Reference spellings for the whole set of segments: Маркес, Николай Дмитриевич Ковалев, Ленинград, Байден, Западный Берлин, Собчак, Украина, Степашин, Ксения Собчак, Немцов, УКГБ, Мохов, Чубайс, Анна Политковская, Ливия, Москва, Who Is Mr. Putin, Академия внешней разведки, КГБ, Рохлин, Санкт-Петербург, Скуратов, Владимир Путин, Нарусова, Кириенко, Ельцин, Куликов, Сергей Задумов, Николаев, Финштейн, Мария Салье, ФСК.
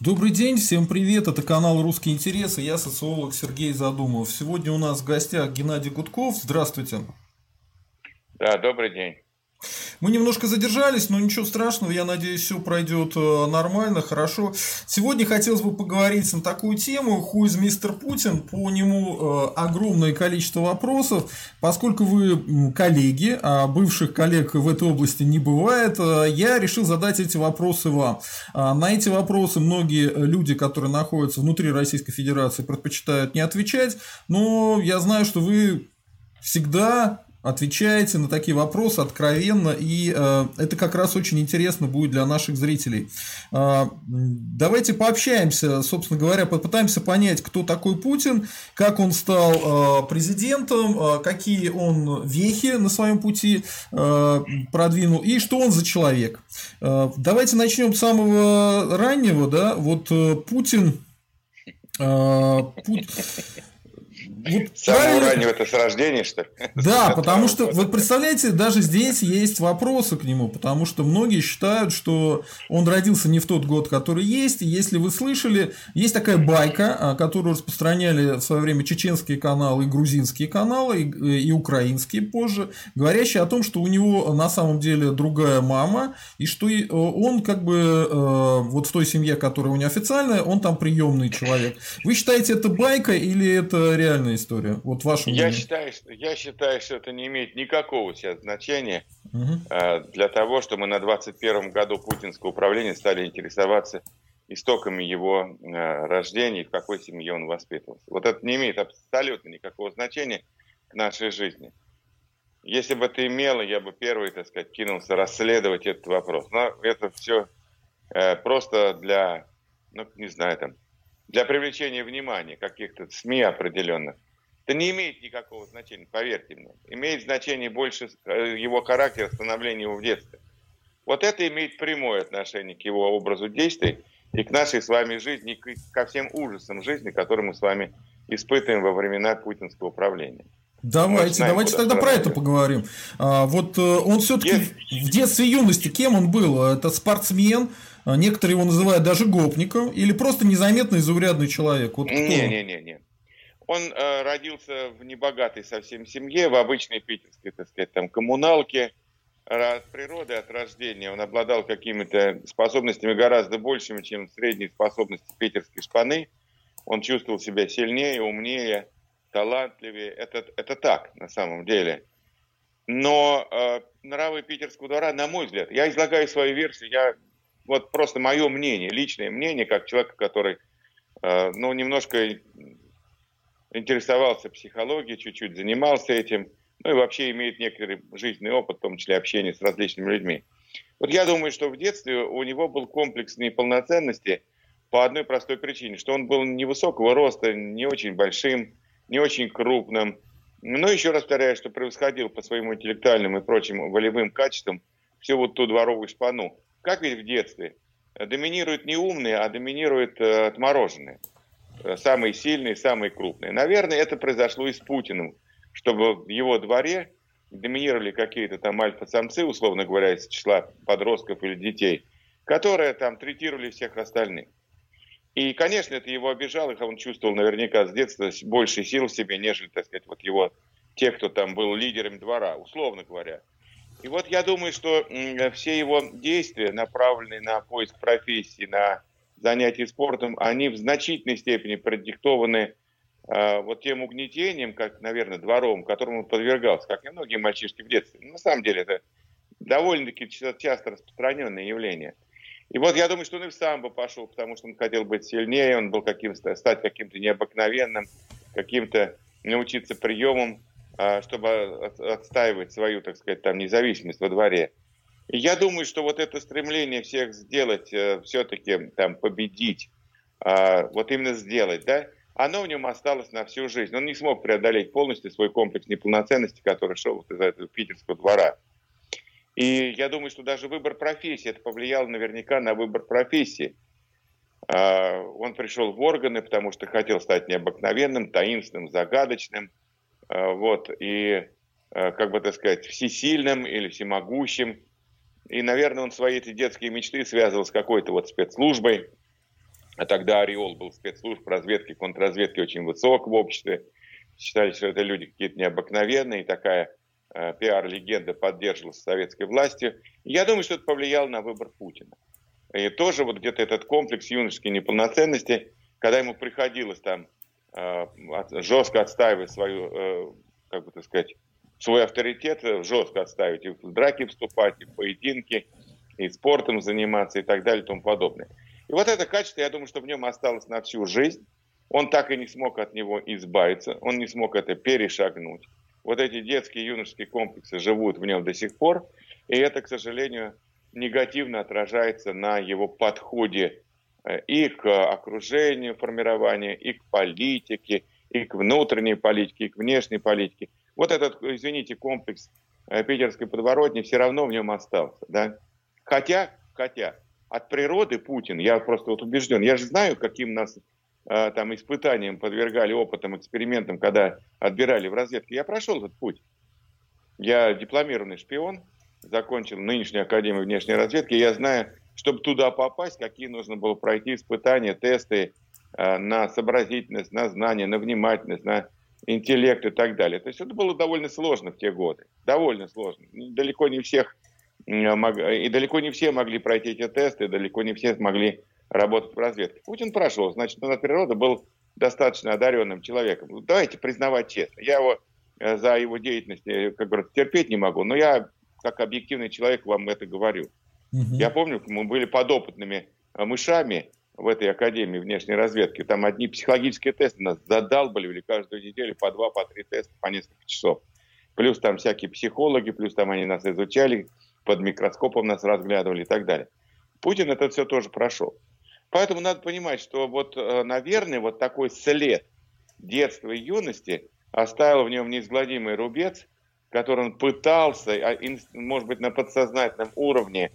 Добрый день, всем привет, это канал «Русские интересы», я социолог Сергей Задумов. Сегодня у нас в гостях Геннадий Гудков, здравствуйте. Да, добрый день. Мы немножко задержались, но ничего страшного, я надеюсь, все пройдет нормально, хорошо. Сегодня хотелось бы поговорить на такую тему, who is Mr. Putin, по нему огромное количество вопросов, поскольку вы коллеги, а бывших коллег в этой области не бывает, я решил задать эти вопросы вам. На эти вопросы многие люди, которые находятся внутри Российской Федерации, предпочитают не отвечать, но я знаю, что вы всегда отвечаете на такие вопросы откровенно, и это как раз очень интересно будет для наших зрителей. Давайте пообщаемся, собственно говоря, попытаемся понять, кто такой Путин, как он стал президентом, какие он вехи на своем пути продвинул, и что он за человек. Давайте начнем с самого раннего, да, вот Путин... Самого раннего это с рождения, что ли? Да, потому что, вот представляете, даже здесь есть вопросы к нему, потому что многие считают, что он родился не в тот год, который есть. И если вы слышали, есть такая байка, которую распространяли в свое время чеченские каналы, и грузинские каналы, и украинские позже, говорящие о том, что у него на самом деле другая мама, и что он как бы вот в той семье, которая у него официальная, он там приемный человек. Вы считаете, это байка или это реальная история? Вот ваше мнение. Я считаю, что это не имеет никакого сейчас значения для того, чтобы на 21-м году путинского управления стали интересоваться истоками его рождения, в какой семье он воспитывался. Вот это не имеет абсолютно никакого значения к нашей жизни. Если бы это имело, я бы первый, так сказать, кинулся расследовать этот вопрос. Но это все просто для, ну, не знаю, там, для привлечения внимания каких-то СМИ определенных, это не имеет никакого значения, поверьте мне. Имеет значение больше его характер, становление его в детстве. Вот это имеет прямое отношение к его образу действий и к нашей с вами жизни, и ко всем ужасам жизни, которые мы с вами испытываем во времена путинского управления. Давайте тогда про это поговорим. Вот он все-таки в детстве и юности кем он был? Это спортсмен, некоторые его называют даже гопником, или просто незаметный и заурядный человек? Вот не. Он родился в небогатой совсем семье, в обычной питерской, так сказать, там, коммуналке. От природы, от рождения он обладал какими-то способностями гораздо большими, чем средние способности питерской шпаны. Он чувствовал себя сильнее, умнее, талантливее. Это так, на самом деле. Но нравы питерского двора, на мой взгляд, я излагаю свою версию, вот просто мое мнение, личное мнение, как человека, который, немножко интересовался психологией, чуть-чуть занимался этим, ну, и вообще имеет некоторый жизненный опыт, в том числе общение с различными людьми. Вот я думаю, что в детстве у него был комплекс неполноценности по одной простой причине, что он был невысокого роста, не очень большим, не очень крупным, но еще раз повторяю, что превосходил по своим интеллектуальным и прочим волевым качествам всю вот ту дворовую шпану. Как ведь в детстве? Доминируют не умные, а доминируют отмороженные. Самые сильные, самые крупные. Наверное, это произошло и с Путиным, чтобы в его дворе доминировали какие-то там альфа-самцы, условно говоря, из числа подростков или детей, которые там третировали всех остальных. И, конечно, это его обижало, он чувствовал наверняка с детства больше сил в себе, нежели, так сказать, вот его, те, кто там был лидером двора, условно говоря. И вот я думаю, что все его действия, направленные на поиск профессии, на занятия спортом, они в значительной степени продиктованы вот тем угнетением, как, наверное, двором, которому он подвергался, как и многие мальчишки в детстве. На самом деле это довольно-таки часто распространенное явление. И вот я думаю, что он и в самбо пошел, потому что он хотел быть сильнее, он был стать каким-то необыкновенным, каким-то научиться приемам, чтобы отстаивать свою, так сказать, там, независимость во дворе. И я думаю, что вот это стремление всех сделать, все-таки там победить, вот именно сделать, да, оно в нем осталось на всю жизнь. Он не смог преодолеть полностью свой комплекс неполноценности, который шел вот из этого питерского двора. И я думаю, что даже выбор профессии, это повлияло наверняка на выбор профессии. Он пришел в органы, потому что хотел стать необыкновенным, таинственным, загадочным. Вот, и, как бы так сказать, всесильным или всемогущим. И, наверное, он свои эти детские мечты связывал с какой-то вот спецслужбой, а тогда ореол был спецслужб, разведки, контрразведки очень высок в обществе, считали, что это люди какие-то необыкновенные, и такая пиар-легенда поддерживалась советской властью. И я думаю, что это повлияло на выбор Путина. И тоже вот где-то этот комплекс юношеской неполноценности, когда ему приходилось там жестко отстаивать свою, как бы так сказать, свой авторитет, жестко отстаивать, и в драки вступать, и в поединки, и спортом заниматься, и так далее, и тому подобное. И вот это качество, я думаю, что в нем осталось на всю жизнь. Он так и не смог от него избавиться, он не смог это перешагнуть. Вот эти детские и юношеские комплексы живут в нем до сих пор, и это, к сожалению, негативно отражается на его подходе и к окружению формирования, и к политике, и к внутренней политике, и к внешней политике. Вот этот, извините, комплекс питерской подворотни все равно в нем остался. Да? Хотя от природы Путин, я просто вот убежден, я же знаю, каким нас там испытаниям подвергали, опытам, экспериментам, когда отбирали в разведке. Я прошел этот путь. Я дипломированный шпион, закончил нынешнюю Академию внешней разведки. Я знаю, чтобы туда попасть, какие нужно было пройти испытания, тесты на сообразительность, на знание, на внимательность, на интеллект и так далее. То есть это было довольно сложно в те годы. Довольно сложно. Далеко не все могли пройти эти тесты, далеко не все смогли работать в разведке. Путин прошел, значит, он от природы был достаточно одаренным человеком. Давайте признавать честно. Я его за его деятельность, как говорят, терпеть не могу, но я, как объективный человек, вам это говорю. Угу. Я помню, мы были подопытными мышами в этой Академии внешней разведки. Там одни психологические тесты нас задалбливали каждую неделю по 2-3 теста по несколько часов. Плюс там всякие психологи, плюс там они нас изучали, под микроскопом нас разглядывали и так далее. Путин это все тоже прошел. Поэтому надо понимать, что вот, наверное, вот такой след детства и юности оставил в нем неизгладимый рубец, который он пытался, может быть, на подсознательном уровне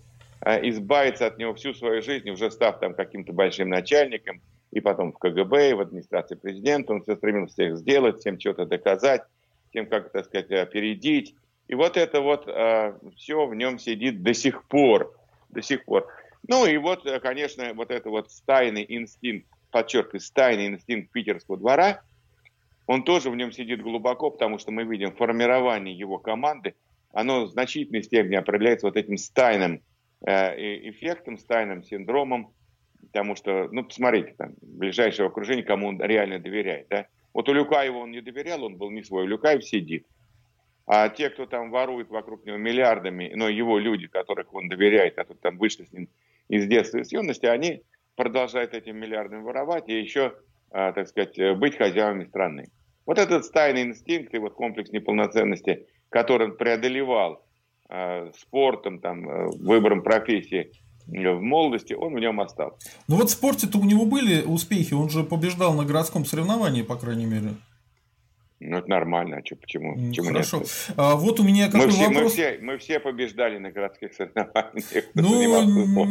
избавиться от него всю свою жизнь, уже став там каким-то большим начальником, и потом в КГБ, и в администрации президента. Он все стремился всех сделать, всем что-то доказать, всем, как так сказать, опередить. И вот это вот все в нем сидит до сих пор. До сих пор. Ну и вот, конечно, вот это вот стайный инстинкт, подчеркиваю, стайный инстинкт питерского двора, он тоже в нем сидит глубоко, потому что мы видим формирование его команды, оно в значительной степени определяется вот этим стайным эффектом, стайным синдромом, потому что, ну, посмотрите, там, ближайшее окружение, кому он реально доверяет, да. Вот Улюкаеву он не доверял, он был не свой, Улюкаев сидит. А те, кто там ворует вокруг него миллиардами, но его люди, которых он доверяет, которые там вышли с ним из детства и с юности, они продолжают этим миллиардами воровать и еще, так сказать, быть хозяевами страны. Вот этот стайный инстинкт и вот комплекс неполноценности, который он преодолевал спортом, там, выбором профессии в молодости, он в нем остался. Ну вот в спорте-то у него были успехи, он же побеждал на городском соревновании, по крайней мере. Ну, это нормально, а что, почему хорошо. Нет? А вот у меня какой вопрос. Мы все побеждали на городских соревнованиях. Ну,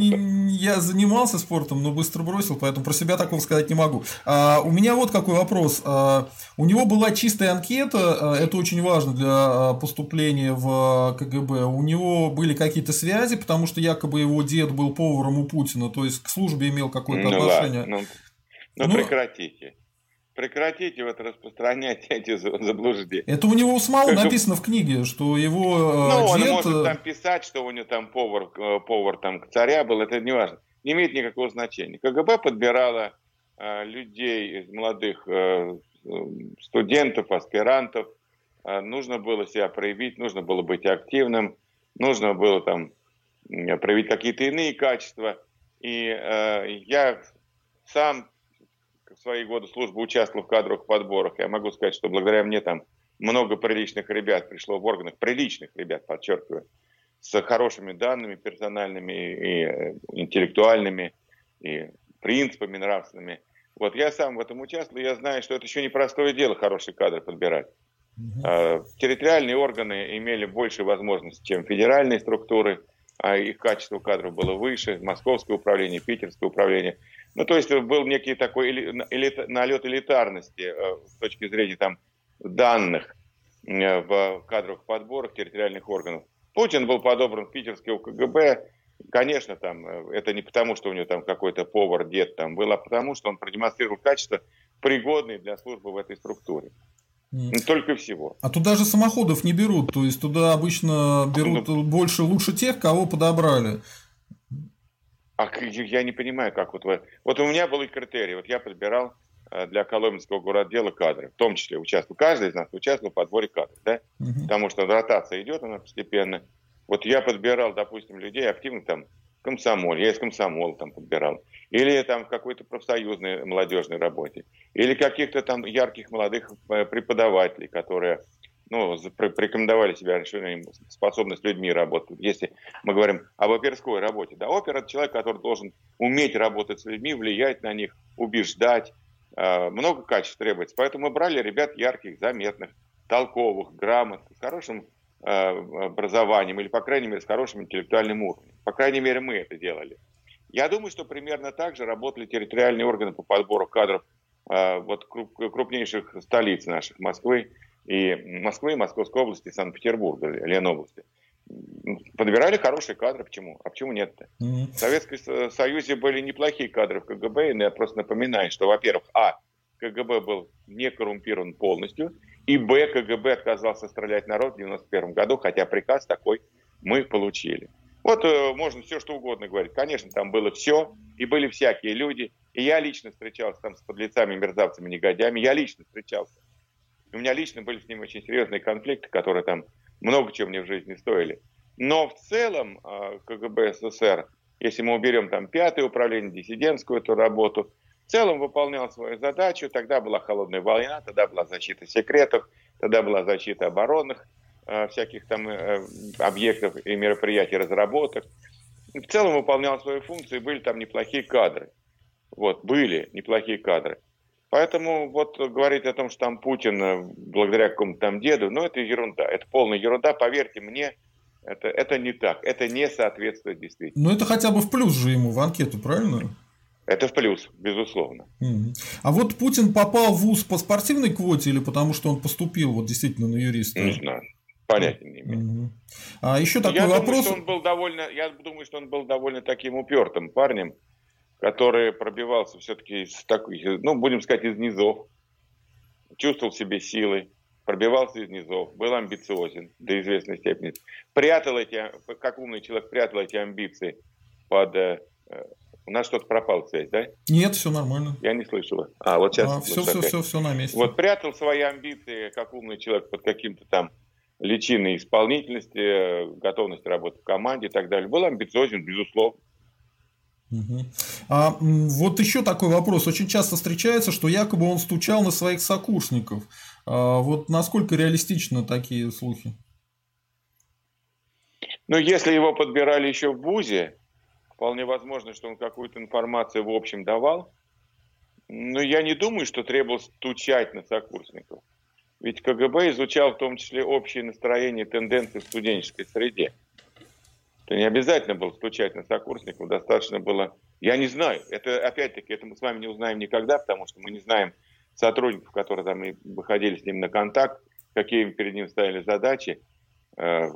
я занимался спортом, но быстро бросил, поэтому про себя такого сказать не могу. У меня вот какой вопрос. У него была чистая анкета, это очень важно для поступления в КГБ. У него были какие-то связи, потому что якобы его дед был поваром у Путина, то есть к службе имел какое-то отношение. Прекратите вот распространять эти заблуждения. Это у него у самого написано в книге, что его дед... он может там писать, что у него там повар там царя был, это не важно. Не имеет никакого значения. КГБ подбирало людей из молодых студентов, аспирантов. Нужно было себя проявить, нужно было быть активным, нужно было там проявить какие-то иные качества. И я сам... в свои годы службы участвовал в кадровых подборах. Я могу сказать, что благодаря мне там много приличных ребят пришло в органах, приличных ребят, подчеркиваю, с хорошими данными персональными и интеллектуальными, и принципами нравственными. Вот я сам в этом участвовал, и я знаю, что это еще не простое дело, хорошие кадры подбирать. Территориальные органы имели больше возможностей, чем федеральные структуры, а их качество кадров было выше, московское управление, питерское управление. Ну, то есть был некий такой налет элитарности с точки зрения там данных в кадровых подборах территориальных органов. Путин был подобран в питерское УКГБ, Конечно, там, это не потому, что у него там какой-то повар, дед там был, а потому, что он продемонстрировал качества, пригодные для службы в этой структуре. Только всего. А туда же самоходов не берут, то есть туда обычно берут больше, лучше тех, кого подобрали. А я не понимаю, как вот... Вот у меня были критерии, вот я подбирал для Коломенского городдела кадры, в том числе участвовал, каждый из нас участвовал в подборе кадров, да? Потому что ротация идет, она постепенно. Вот я подбирал, допустим, людей активно там, комсомол, я из комсомола там подбирал, или там в какой-то профсоюзной молодежной работе, или каких-то там ярких молодых преподавателей, которые, ну, порекомендовали себя, решили способность с людьми работать. Если мы говорим об оперской работе, да, опер – это человек, который должен уметь работать с людьми, влиять на них, убеждать, много качеств требуется. Поэтому мы брали ребят ярких, заметных, толковых, грамотных, с хорошим образованием или, по крайней мере, с хорошим интеллектуальным уровнем. По крайней мере, мы это делали. Я думаю, что примерно так же работали территориальные органы по подбору кадров вот крупнейших столиц наших, Москвы, Московской области, Санкт-Петербурга, Ленобласти. Подбирали хорошие кадры. Почему? А почему нет-то? В Советском Союзе были неплохие кадры в КГБ, и я просто напоминаю, что, во-первых, КГБ был не коррумпирован полностью, и КГБ отказался стрелять в народ в 1991 году, хотя приказ такой мы получили. Вот можно все что угодно говорить. Конечно, там было все, и были всякие люди. И я лично встречался там с подлецами, мерзавцами, негодями. Я лично встречался. У меня лично были с ними очень серьезные конфликты, которые там много чего мне в жизни стоили. Но в целом КГБ СССР, если мы уберем там 5-е управление, диссидентскую эту работу, в целом выполнял свою задачу. Тогда была холодная война, тогда была защита секретов, тогда была защита оборонных всяких там объектов и мероприятий, разработок. В целом выполнял свою функцию, и были там неплохие кадры. Вот, были неплохие кадры. Поэтому вот говорить о том, что там Путин благодаря какому-то там деду, ну это ерунда, это полная ерунда, поверьте мне, это не так, это не соответствует действительности. Но это хотя бы в плюс же ему в анкету, правильно? Это в плюс, безусловно. А вот Путин попал в ВУЗ по спортивной квоте или потому что он поступил вот действительно на юриста? Не знаю, понятия не имею. А еще такой вопрос. Я думаю, что он был довольно таким упертым парнем, который пробивался все-таки из такой, ну, будем сказать, из низов, чувствовал в себе силы, пробивался из низов, был амбициозен до известной степени, как умный человек, прятал эти амбиции под. У нас что-то пропала связь, да? Нет, все нормально. Я не слышал. Вот сейчас. Все на месте. Вот прятал свои амбиции, как умный человек, под каким-то там личиной исполнительности, готовность работать в команде и так далее. Был амбициозен, безусловно. А вот еще такой вопрос. Очень часто встречается, что якобы он стучал на своих сокурсников. Вот насколько реалистичны такие слухи? Ну, если его подбирали еще в ВУЗе, вполне возможно, что он какую-то информацию в общем давал. Но я не думаю, что требовалось стучать на сокурсников. Ведь КГБ изучал в том числе общие настроения и тенденции в студенческой среде. Это не обязательно было стучать на сокурсников, достаточно было... Я не знаю, это опять-таки, это мы с вами не узнаем никогда, потому что мы не знаем сотрудников, которые там и выходили с ним на контакт, какие перед ним стояли задачи. Это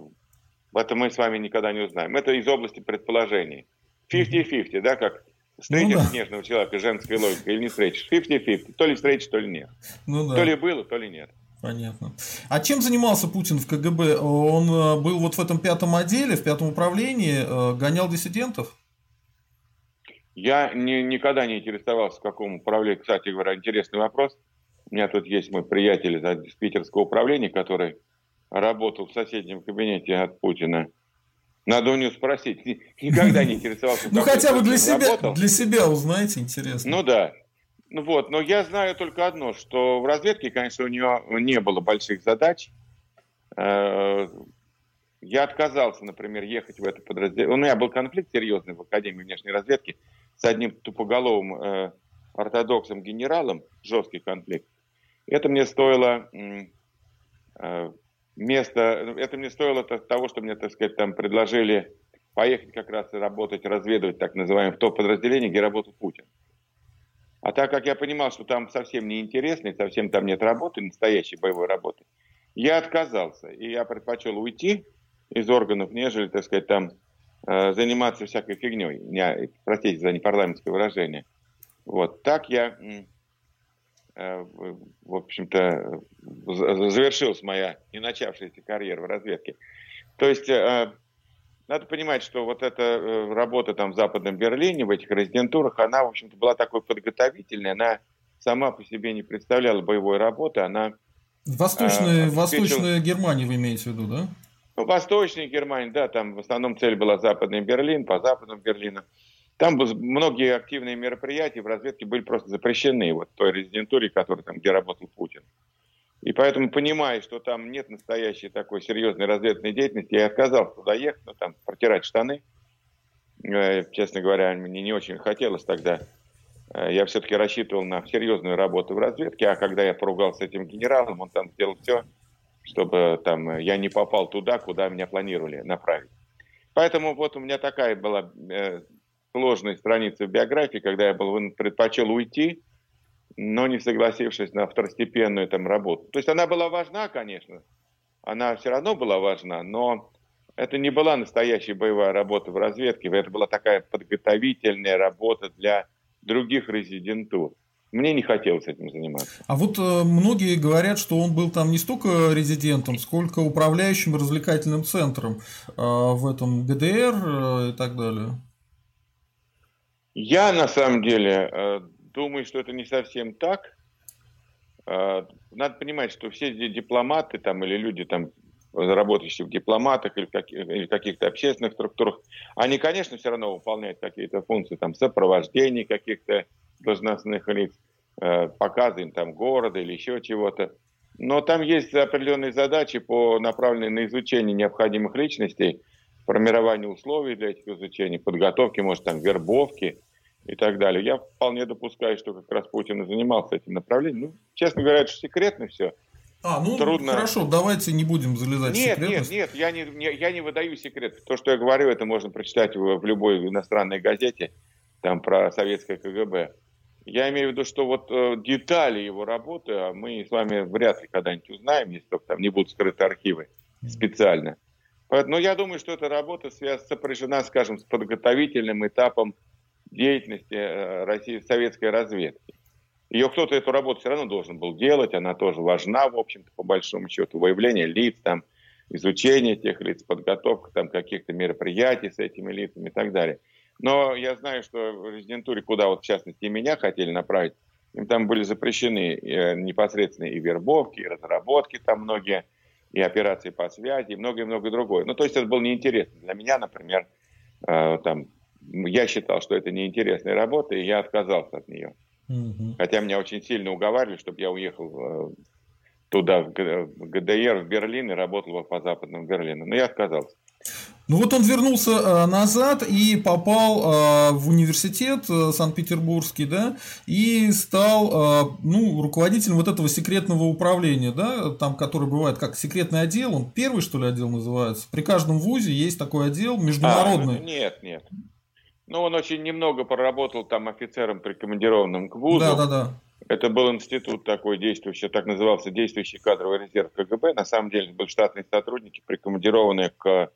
мы с вами никогда не узнаем. Это из области предположений. 50-50, да, как встретишь снежного человека, женской логикой, или не встретишь. 50-50, то ли встретишь, то ли нет. То ли было, то ли нет. Понятно. А чем занимался Путин в КГБ? Он был вот в этом 5-м отделе, в 5-м управлении, гонял диссидентов? Я никогда не интересовался, в каком управлении. Кстати говоря, интересный вопрос. У меня тут есть мой приятель из питерского управления, который работал в соседнем кабинете от Путина. Надо у него спросить. Никогда не интересовался. Ну, хотя бы для себя узнаете, интересно. Ну, да. Ну, вот. Но я знаю только одно, что в разведке, конечно, у него не было больших задач. Я отказался, например, ехать в это подразделение. У меня был конфликт серьезный в Академии внешней разведки с одним тупоголовым ортодоксом-генералом. Жесткий конфликт. Это мне стоило... Это мне стоило того, что мне, так сказать, там предложили поехать как раз и работать, разведывать, так называемое, в то подразделение, где работал Путин. А так как я понимал, что там совсем неинтересно, и совсем там нет работы, настоящей боевой работы, я отказался. И я предпочел уйти из органов, нежели, так сказать, там заниматься всякой фигней. Простите за непарламентское выражение. Вот так я, в общем-то, завершилась моя не начавшаяся карьера в разведке. То есть надо понимать, что вот эта работа там в Западном Берлине, в этих резидентурах, она, в общем-то, была такой подготовительной, она сама по себе не представляла боевой работы, она... Восточная Германия вы имеете в виду, да? Ну, Восточная Германия, да, там в основном цель была Западный Берлин, по Западному Берлину. Там многие активные мероприятия в разведке были просто запрещены, вот в той резидентуре, которая там, где работал Путин. И поэтому, понимая, что там нет настоящей такой серьезной разведной деятельности, я отказался туда ехать, но там протирать штаны. Честно говоря, мне не очень хотелось тогда. Я все-таки рассчитывал на серьезную работу в разведке, а когда я поругался с этим генералом, он там сделал все, чтобы там, я не попал туда, куда меня планировали направить. Поэтому вот у меня такая была... сложной страницы в биографии, когда я был, предпочел уйти, но не согласившись на второстепенную там работу. То есть она была важна, конечно, она все равно была важна, но это не была настоящая боевая работа в разведке, это была такая подготовительная работа для других резидентур. Мне не хотелось этим заниматься. А вот многие говорят, что он был там не столько резидентом, сколько управляющим развлекательным центром в этом ГДР и так далее. Я, на самом деле, думаю, что это не совсем так. Надо понимать, что все дипломаты там, или люди, там, работающие в дипломатах или в каких-то общественных структурах, они, конечно, все равно выполняют какие-то функции там, сопровождения каких-то должностных лиц, показа им там, города или еще чего-то. Но там есть определенные задачи, направленные на изучение необходимых личностей, формирование условий для этих изучений, подготовки, может, там, вербовки и так далее. Я вполне допускаю, что как раз Путин и занимался этим направлением. Ну, честно говоря, это же секретно все. Трудно... хорошо, давайте не будем залезать в секретность. Нет, я не выдаю секрет. То, что я говорю, это можно прочитать в любой иностранной газете, там, про советское КГБ. Я имею в виду, что вот детали его работы мы с вами вряд ли когда-нибудь узнаем, если только там не будут скрыты архивы специально. Но я думаю, что эта работа сопряжена, скажем, с подготовительным этапом деятельности советской разведки. Ее кто-то, эту работу все равно должен был делать, она тоже важна, в общем-то, по большому счету, выявление лиц, там, изучение тех лиц, подготовка там, каких-то мероприятий с этими лицами и так далее. Но я знаю, что в резидентуре, куда вот, в частности, и меня хотели направить, им там были запрещены непосредственно и вербовки, и разработки там многие, и операции по связи, и многое-многое другое. Ну, то есть это было неинтересно. Для меня, например, я считал, что это неинтересная работа, и я отказался от нее. Mm-hmm. Хотя меня очень сильно уговаривали, чтобы я уехал туда, в ГДР, в Берлин, и работал по Западному Берлину. Но я отказался. Ну вот он вернулся назад и попал в университет Санкт-Петербургский, да, и стал руководителем вот этого секретного управления, да, там, который бывает как секретный отдел, он первый, что ли, отдел называется? При каждом вузе есть такой отдел международный. Нет. Ну, он очень немного поработал там офицером, прикомандированным к вузу. Да. Это был институт такой действующий, так назывался действующий кадровый резерв КГБ. На самом деле были штатные сотрудники, прикомандированные к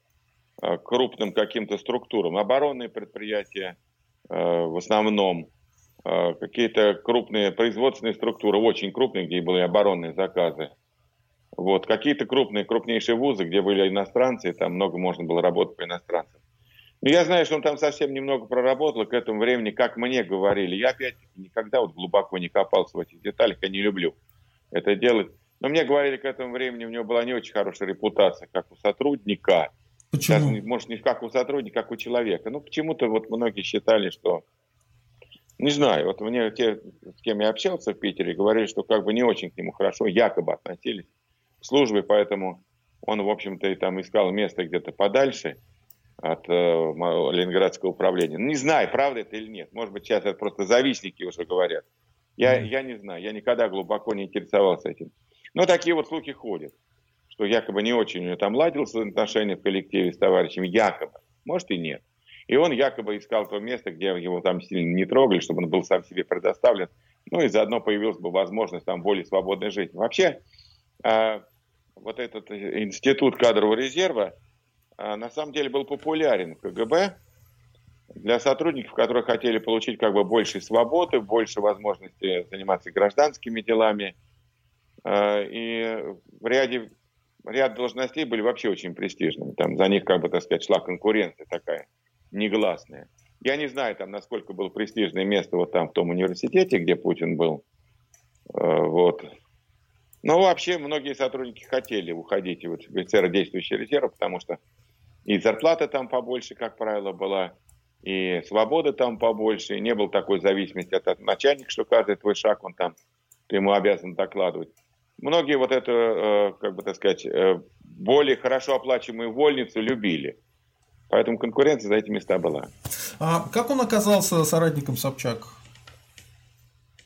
крупным каким-то структурам. Оборонные предприятия в основном, какие-то крупные производственные структуры, очень крупные, где были оборонные заказы. Вот. Какие-то крупнейшие вузы, где были иностранцы, и там много можно было работать по иностранцам. Но я знаю, что он там совсем немного проработал, к этому времени, как мне говорили. Я, опять-таки, никогда вот глубоко не копался в этих деталях, я не люблю это делать. Но мне говорили, к этому времени у него была не очень хорошая репутация, как у сотрудника. Почему? Даже, может, не как у сотрудника, как у человека. Ну, почему-то вот многие считали, что... Не знаю, вот мне те, с кем я общался в Питере, говорили, что как бы не очень к нему хорошо якобы относились к службе, поэтому он, в общем-то, и там искал место где-то подальше от Ленинградского управления. Не знаю, правда это или нет. Может быть, сейчас это просто завистники уже говорят. Я не знаю, я никогда глубоко не интересовался этим. Но такие вот слухи ходят, что якобы не очень у него там ладилось отношение в коллективе с товарищами, якобы, может и нет. И он якобы искал то место, где его там сильно не трогали, чтобы он был сам себе предоставлен, ну и заодно появилась бы возможность там более свободной жизни. Вообще, вот этот институт кадрового резерва, на самом деле был популярен в КГБ для сотрудников, которые хотели получить как бы больше свободы, больше возможности заниматься гражданскими делами. И в ряд должностей были вообще очень престижными. Там за них, как бы, так сказать, шла конкуренция такая негласная. Я не знаю, там, насколько было престижное место вот там в том университете, где Путин был. Вот. Но вообще многие сотрудники хотели уходить вот, в офицеры действующего резерва, потому что и зарплата там побольше, как правило, была, и свобода там побольше, и не было такой зависимости от начальника, что каждый твой шаг он там, ты ему обязан докладывать. Многие вот эту, как бы так сказать, более хорошо оплачиваемую вольницу любили. Поэтому конкуренция за эти места была. А как он оказался соратником Собчак?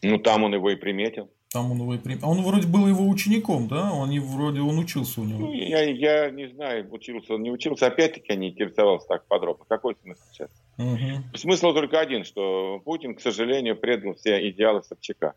Ну, там он его и приметил. Он вроде был его учеником, да? Он учился у него. Ну, я не знаю, учился он, не учился. Опять-таки я не интересовался так подробно. Какой смысл сейчас? Угу. Смысл только один, что Путин, к сожалению, предал все идеалы Собчака.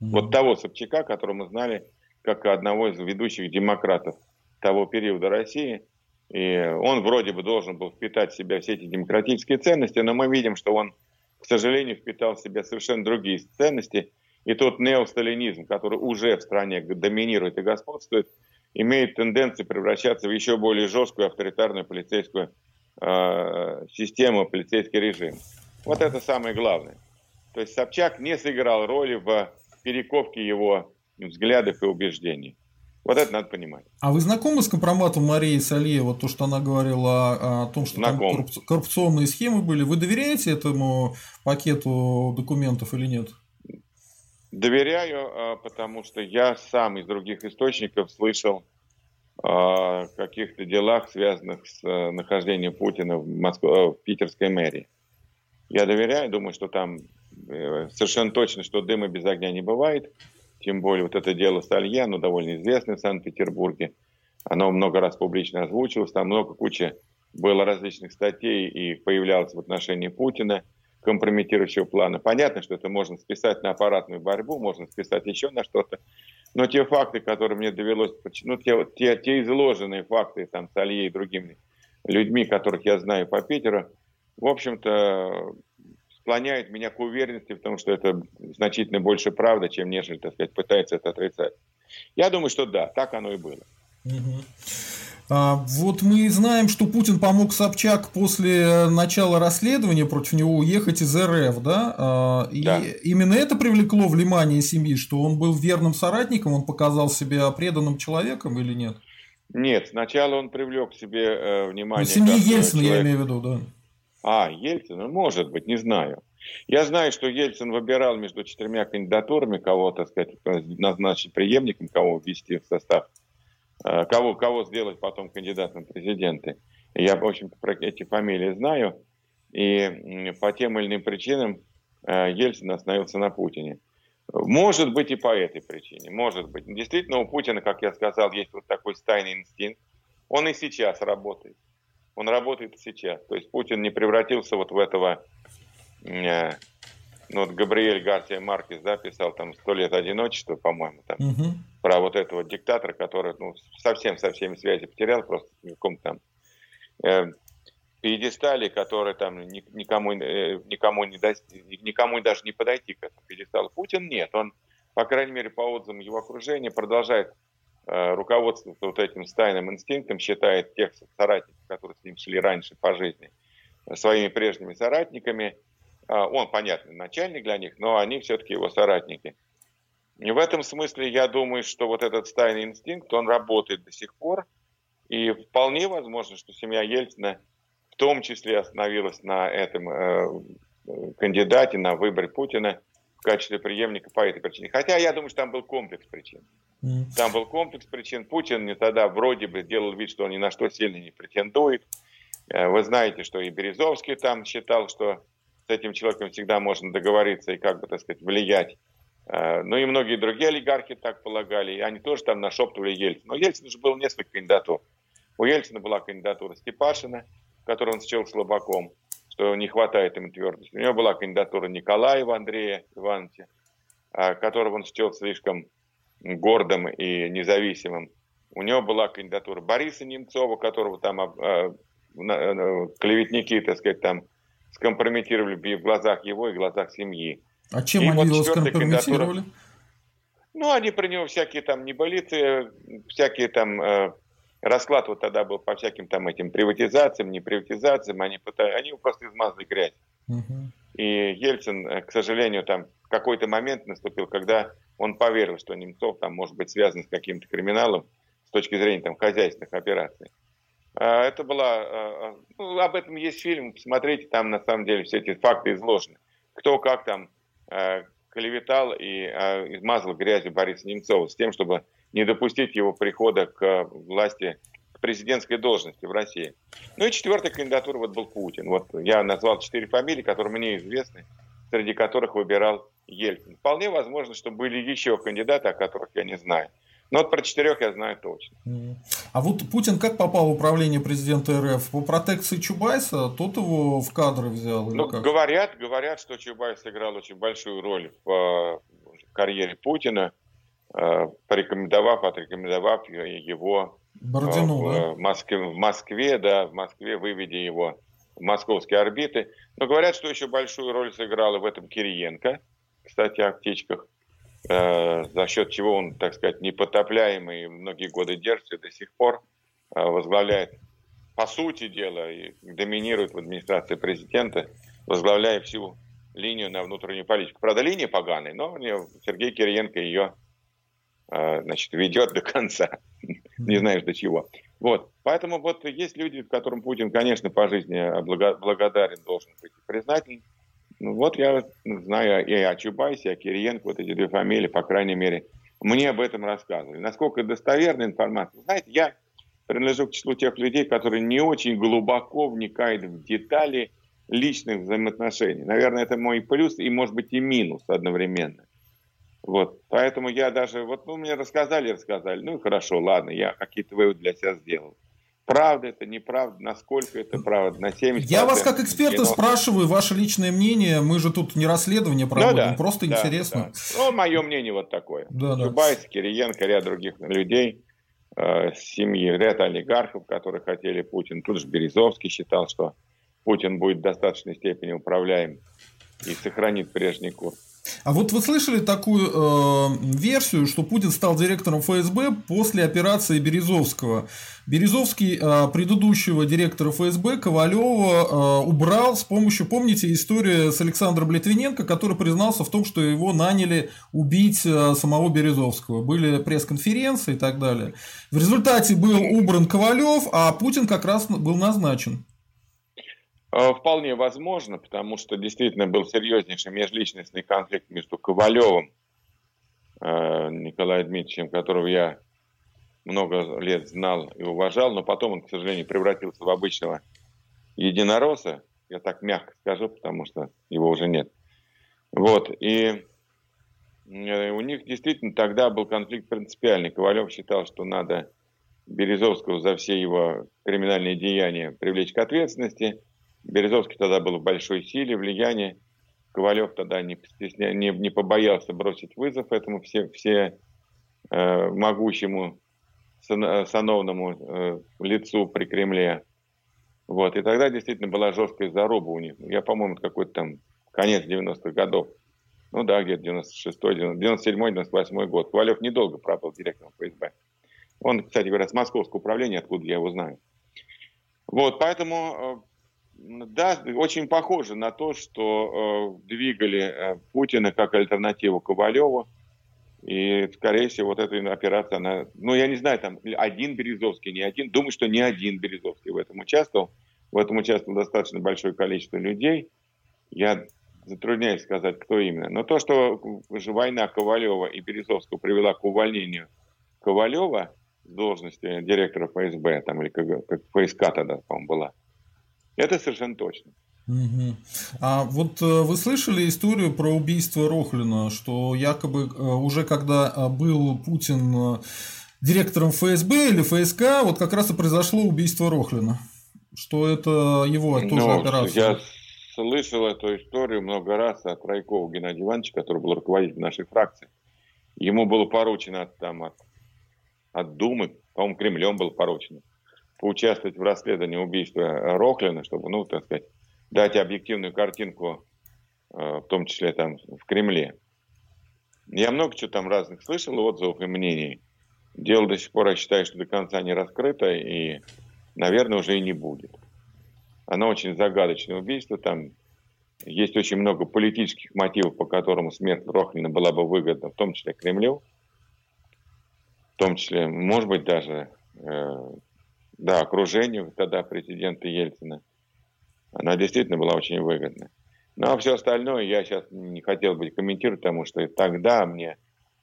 Угу. Вот того Собчака, которого мы знали как одного из ведущих демократов того периода России. И он вроде бы должен был впитать в себя все эти демократические ценности, но мы видим, что он, к сожалению, впитал в себя совершенно другие ценности. И тот неосталинизм, который уже в стране доминирует и господствует, имеет тенденцию превращаться в еще более жесткую авторитарную полицейскую систему, полицейский режим. Вот это самое главное. То есть Собчак не сыграл роли в перековке его взглядов и убеждений. Вот это надо понимать. А вы знакомы с компроматом Марии Салье? Вот то, что она говорила о том, что там коррупционные схемы были. Вы доверяете этому пакету документов или нет? Доверяю, потому что я сам из других источников слышал о каких-то делах, связанных с нахождением Путина в питерской мэрии. Я доверяю, думаю, что там совершенно точно, что дыма без огня не бывает. Тем более вот это дело Салье, оно довольно известное в Санкт-Петербурге. Оно много раз публично озвучивалось. Там много, куча было различных статей и появлялось в отношении Путина компрометирующего плана. Понятно, что это можно списать на аппаратную борьбу, можно списать еще на что-то. Но те факты, которые мне довелось... Ну, те изложенные факты там с Альей и другими людьми, которых я знаю по Питеру, в общем-то, склоняют меня к уверенности в том, что это значительно больше правда, чем нежели, так сказать, пытается это отрицать. Я думаю, что да, так оно и было. Вот мы знаем, что Путин помог Собчак после начала расследования против него уехать из РФ, да? И да. Именно это привлекло внимание семьи, что он был верным соратником, он показал себя преданным человеком или нет? Нет, сначала он привлек к себе внимание... Ну, семьи Ельцина, человека. Я имею в виду, да. А, Ельцина? Может быть, не знаю. Я знаю, что Ельцин выбирал между 4 кандидатурами, кого, так сказать, назначить преемником, кого ввести в состав, кого сделать потом кандидатом в президенты. Я, в общем-то, про эти фамилии знаю. И по тем или иным причинам Ельцин остановился на Путине. Может быть, и по этой причине. Может быть. Действительно, у Путина, как я сказал, есть вот такой стайный инстинкт. Он и сейчас работает. Он работает сейчас. То есть Путин не превратился вот в этого... Ну, вот Габриэль Гарсия Маркес, да, писал там «100 лет одиночества», по-моему, там, про вот этого диктатора, который, ну, совсем со всеми связи потерял, просто в каком-то там пьедестале, который там никому даже не подойти к этому пьедесталу. Путин нет, он, по крайней мере, по отзывам его окружения, продолжает руководствоваться вот этим стайным инстинктом, считает тех соратников, которые с ним шли раньше по жизни, своими прежними соратниками. Он, понятно, начальник для них, но они все-таки его соратники. И в этом смысле я думаю, что вот этот стайный инстинкт, он работает до сих пор. И вполне возможно, что семья Ельцина в том числе остановилась на этом кандидате, на выборе Путина в качестве преемника по этой причине. Хотя я думаю, что там был комплекс причин. Там был комплекс причин. Путин тогда вроде бы делал вид, что он ни на что сильно не претендует. Вы знаете, что и Березовский там считал, что с этим человеком всегда можно договориться и, как бы, так сказать, влиять. Ну и многие другие олигархи так полагали, и они тоже там нашептывали Ельцину. Но Ельцин же был несколько кандидатур. У Ельцина была кандидатура Степашина, которую он счел слабаком, что не хватает ему твердости. У него была кандидатура Николаева Андрея Ивановича, которого он счел слишком гордым и независимым. У него была кандидатура Бориса Немцова, которого там клеветники, так сказать, там скомпрометировали и в глазах его, и в глазах семьи. А чем и они его скомпрометировали? Ну, они про него всякие там небылицы, всякие там... расклад вот тогда был по всяким там этим приватизациям, не приватизациям. Они его просто измазали грязь. И Ельцин, к сожалению, там какой-то момент наступил, когда он поверил, что Немцов там может быть связан с каким-то криминалом с точки зрения там хозяйственных операций. Это была... Ну, об этом есть фильм, посмотрите, там на самом деле все эти факты изложены. Кто как там клеветал и измазал грязью Бориса Немцова с тем, чтобы не допустить его прихода к власти, к президентской должности в России. Ну и четвертая кандидатура вот был Путин. Вот я назвал 4 фамилии, которые мне известны, среди которых выбирал Ельцин. Вполне возможно, что были еще кандидаты, о которых я не знаю. Но вот про 4 я знаю точно. А вот Путин как попал в управление президента РФ? По протекции Чубайса? Тот его в кадры взял? Ну, или как? Говорят, что Чубайс сыграл очень большую роль в карьере Путина, отрекомендовав его Бородину, в Москве, выведя его в московские орбиты. Но говорят, что еще большую роль сыграла в этом Кириенко, кстати, о птичках, за счет чего он, так сказать, непотопляемый, многие годы держится, до сих пор возглавляет, по сути дела, и доминирует в администрации президента, возглавляя всю линию на внутреннюю политику. Правда, линия поганая, но Сергей Кириенко ее, значит, ведет до конца. Не знаешь до чего. Вот. Поэтому вот есть люди, которым Путин, конечно, по жизни благодарен, должен быть признателен. Ну, вот я знаю и о Чубайсе, и о Кириенко, вот эти 2 фамилии, по крайней мере, мне об этом рассказывали. Насколько достоверна информация? Знаете, я принадлежу к числу тех людей, которые не очень глубоко вникают в детали личных взаимоотношений. Наверное, это мой плюс и, может быть, и минус одновременно. Вот, поэтому я даже, мне рассказали, ну и хорошо, ладно, я какие-то выводы для себя сделал. Правда это, неправда, насколько это правда, на 70%. Я вас как эксперта спрашиваю, ваше личное мнение, мы же тут не расследование проводим, интересно. Да. Ну, мое мнение вот такое. Чубайс, Кириенко, ряд других людей, семьи, ряд олигархов, которые хотели Путин. Тут же Березовский считал, что Путин будет в достаточной степени управляем и сохранит прежний курс. А вот вы слышали такую версию, что Путин стал директором ФСБ после операции Березовского. Березовский предыдущего директора ФСБ Ковалева убрал с помощью, помните, история с Александром Литвиненко, который признался в том, что его наняли убить самого Березовского. Были пресс-конференции и так далее. В результате был убран Ковалев, а Путин как раз был назначен. Вполне возможно, потому что действительно был серьезнейший межличностный конфликт между Ковалевым, Николаем Дмитриевичем, которого я много лет знал и уважал, но потом он, к сожалению, превратился в обычного единоросса, я так мягко скажу, потому что его уже нет. Вот, и у них действительно тогда был конфликт принципиальный. Ковалев считал, что надо Березовского за все его криминальные деяния привлечь к ответственности. Березовский тогда был в большой силе, влиянии. Ковалев тогда не побоялся бросить вызов этому всемогущему сановному лицу при Кремле. Вот. И тогда действительно была жесткая заруба у них. Я, по-моему, какой-то там конец 90-х годов. Ну да, где-то 97-98 год. Ковалев недолго пробыл директором ФСБ. Он, кстати говоря, с московского управления, откуда я его знаю. Вот, поэтому... Да, очень похоже на то, что двигали Путина как альтернативу Ковалеву. И, скорее всего, вот эта операция, она... Ну, я не знаю, там один Березовский, не один. Думаю, что не один Березовский в этом участвовал. В этом участвовало достаточно большое количество людей. Я затрудняюсь сказать, кто именно. Но то, что война Ковалева и Березовского привела к увольнению Ковалева с должности директора ФСБ, там, или как ФСК тогда, по-моему, была. Это совершенно точно. Угу. А вот вы слышали историю про убийство Рохлина, что якобы уже когда был Путин директором ФСБ или ФСК, вот как раз и произошло убийство Рохлина, что это его тоже операция. Я слышал эту историю много раз от Райкова Геннадия Ивановича, который был руководителем нашей фракции. Ему было поручено от от Думы, по-моему, Кремлем было поручено, поучаствовать в расследовании убийства Рохлина, чтобы, ну, так сказать, дать объективную картинку, в том числе там в Кремле. Я много чего там разных слышал, отзывов и мнений. Дело до сих пор, я считаю, что до конца не раскрыто и, наверное, уже и не будет. Оно очень загадочное убийство, там есть очень много политических мотивов, по которым смерть Рохлина была бы выгодна, в том числе Кремлю, в том числе, может быть, даже окружению тогда президента Ельцина. Она действительно была очень выгодна. Ну, а все остальное я сейчас не хотел бы комментировать, потому что тогда мне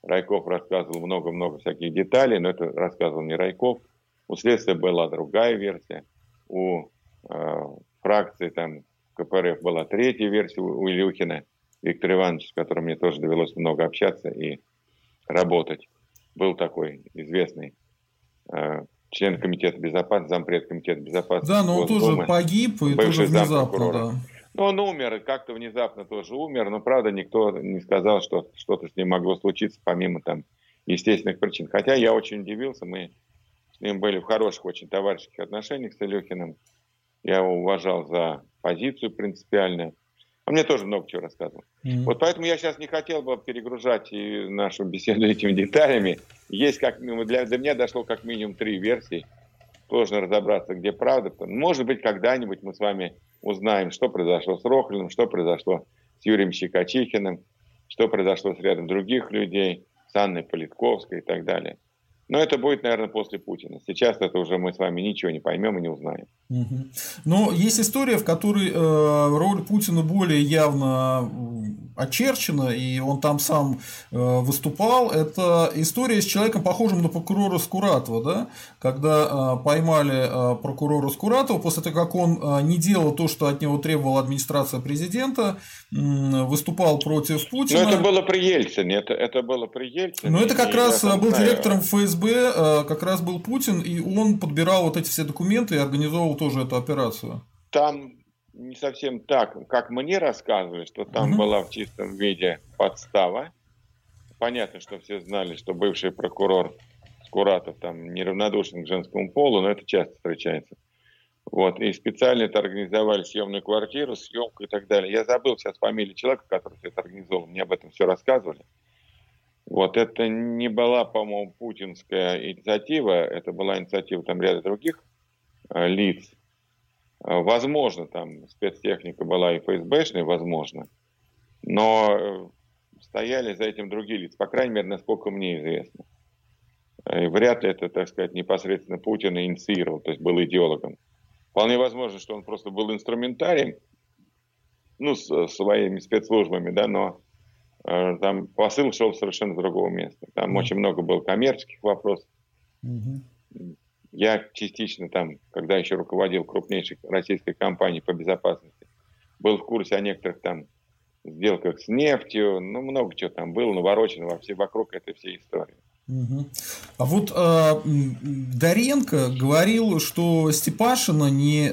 Райков рассказывал много-много всяких деталей, но это рассказывал не Райков. У следствия была другая версия, у фракции там КПРФ была третья версия, у Илюхина Виктора Ивановича, с которым мне тоже довелось много общаться и работать. Был такой известный член комитета безопасности, зампред комитета безопасности. Да, но он тоже погиб и тоже внезапно, да. Ну, он умер, как-то внезапно тоже умер, но, правда, никто не сказал, что что-то с ним могло случиться, помимо там естественных причин. Хотя я очень удивился, мы с ним были в хороших очень товарищеских отношениях с Илюхиным. Я его уважал за позицию принципиальную. Он мне тоже много чего рассказывал. Mm-hmm. Вот поэтому я сейчас не хотел бы перегружать и нашу беседу этими деталями. Есть как минимум, для меня дошло как минимум 3 версии. Сложно разобраться, где правда. Может быть, когда-нибудь мы с вами узнаем, что произошло с Рохлиным, что произошло с Юрием Щекочихиным, что произошло с рядом других людей, с Анной Политковской и так далее. Но это будет, наверное, после Путина. Сейчас это уже мы с вами ничего не поймем и не узнаем. Угу. Но есть история, в которой роль Путина более явно очерчена, и он там сам выступал. Это история с человеком, похожим на прокурора Скуратова. Да? Когда поймали прокурора Скуратова, после того, как он не делал то, что от него требовала администрация президента, выступал против Путина. Но это было при Ельцине. Это было при Ельцине. Но это как раз был директором ФСБ. Как раз был Путин, и он подбирал вот эти все документы и организовал тоже эту операцию. Там не совсем так, как мне рассказывали, что там была в чистом виде подстава. Понятно, что все знали, что бывший прокурор Скуратов там неравнодушен к женскому полу, но это часто встречается. Вот. И специально это организовали съемную квартиру, съемку и так далее. Я забыл сейчас фамилию человека, который все это организовал, мне об этом все рассказывали. Вот, это не была, по-моему, путинская инициатива, это была инициатива там ряда других лиц. Возможно, там спецтехника была и ФСБшная, возможно, но стояли за этим другие лица, по крайней мере, насколько мне известно. И вряд ли это, так сказать, непосредственно Путин инициировал, то есть был идеологом. Вполне возможно, что он просто был инструментарием, ну, с своими спецслужбами, да, но там посыл шел совершенно с другого места. Там очень много было коммерческих вопросов. Я частично там, когда еще руководил крупнейшей российской компанией по безопасности, был в курсе о некоторых там сделках с нефтью. Ну, много чего там было наворочено вокруг этой всей истории. А вот Доренко говорил, что Степашина не...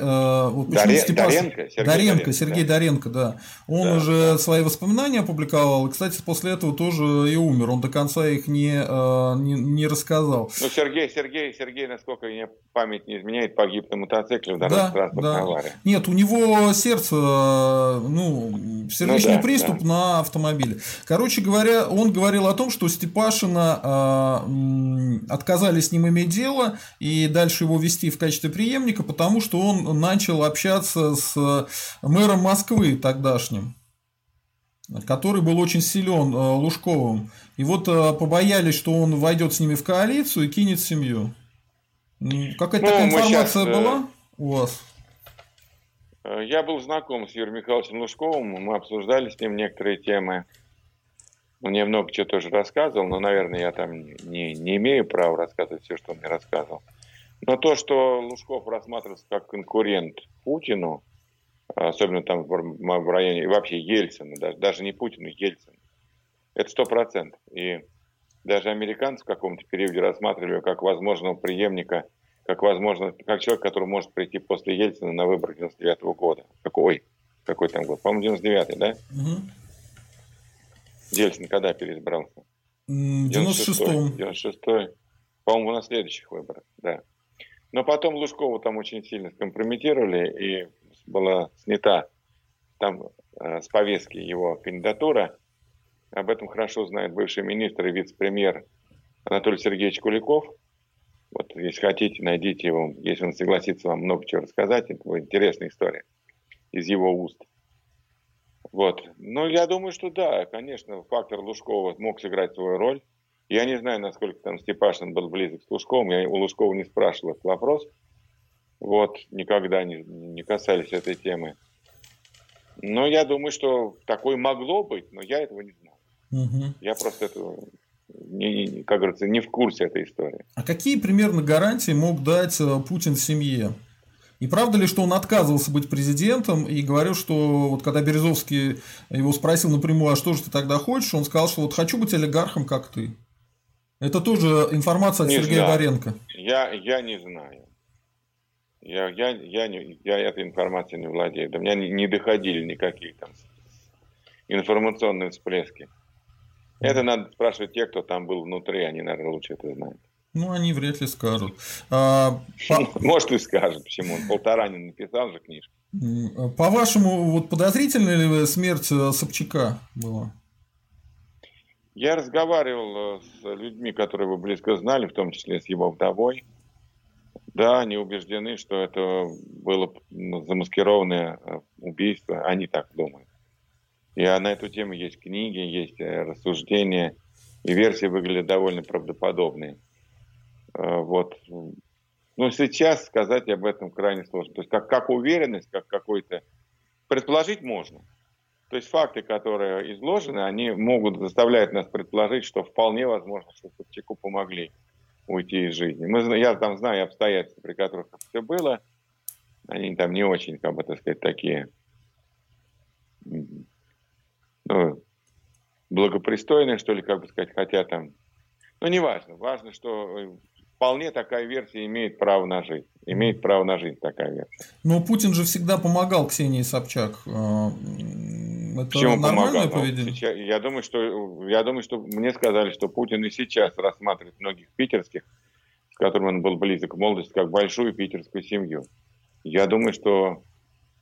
Сергей Доренко. Он уже свои воспоминания опубликовал, и, кстати, после этого тоже и умер. Он до конца их не рассказал. Ну, Сергей, насколько мне память не изменяет, погиб на мотоцикле в дорожно-транспортной аварии. Нет, у него сердце, сердечный приступ на автомобиле. Короче говоря, он говорил о том, что Степашина... отказались с ним иметь дело и дальше его вести в качестве преемника, потому что он начал общаться с мэром Москвы тогдашним, который был очень силен, Лужковым. И вот побоялись, что он войдет с ними в коалицию и кинет семью. Какая-то такая информация была у вас? Я был знаком с Юрием Михайловичем Лужковым, мы обсуждали с ним некоторые темы. Он мне много чего тоже рассказывал, но, наверное, я там не имею права рассказывать все, что он мне рассказывал. Но то, что Лужков рассматривался как конкурент Путину, особенно там в районе, и вообще Ельцина, даже не Путину, Ельцина, это 100%. И даже американцы в каком-то периоде рассматривали его как возможного преемника, как человек, который может прийти после Ельцина на выборы 99-го года. Какой там год? По-моему, 99-й, да? Угу. Ельцин когда переизбрался? В 96-м. по-моему, на следующих выборах, да. Но потом Лужкова там очень сильно скомпрометировали, и была снята там с повестки его кандидатура. Об этом хорошо знает бывший министр и вице-премьер Анатолий Сергеевич Куликов. Вот, если хотите, найдите его. Если он согласится вам много чего рассказать, это будет интересная история из его уст. Вот. Ну, я думаю, что да, конечно, фактор Лужкова мог сыграть свою роль. Я не знаю, насколько там Степашин был близок с Лужковым. Я у Лужкова не спрашивал этот вопрос. Вот, никогда не касались этой темы. Но я думаю, что такое могло быть, но я этого не знал. Угу. Я просто этого... как говорится, не в курсе этой истории. А какие примерно гарантии мог дать Путин семье? И правда ли, что он отказывался быть президентом и говорил, что вот когда Березовский его спросил напрямую, а что же ты тогда хочешь, он сказал, что вот хочу быть олигархом, как ты. Это тоже информация от Сергея Доренко. Я не знаю. Я этой информацией не владею. До меня не доходили никакие там информационные всплески. Это надо спрашивать тех, кто там был внутри, они, наверное, лучше это знают. Ну, они вряд ли скажут. Может, и скажут, почему. Он Полторанин написал же книжку. По-вашему, вот подозрительна ли смерть Собчака была? Я разговаривал с людьми, которые его близко знали, в том числе с его вдовой. Да, они убеждены, что это было замаскированное убийство. Они так думают. И на эту тему есть книги, есть рассуждения, и версии выглядят довольно правдоподобные. Вот. Но сейчас сказать об этом крайне сложно. То есть как уверенность, как какой-то... Предположить можно. То есть факты, которые изложены, они могут заставлять нас предположить, что вполне возможно, что Собчаку помогли уйти из жизни. Я там знаю обстоятельства, при которых это все было. Они там не очень, как бы, так сказать, такие... благопристойные, что ли, как бы сказать, хотя там... Ну, неважно. Важно, что вполне такая версия имеет право на жизнь. Имеет право на жизнь такая версия. Но Путин же всегда помогал Ксении Собчак. Это почему нормальное помогал? Поведение? Ну, сейчас, я думаю, что мне сказали, что Путин и сейчас рассматривает многих питерских, с которыми он был близок в молодости, как большую питерскую семью. Я думаю, что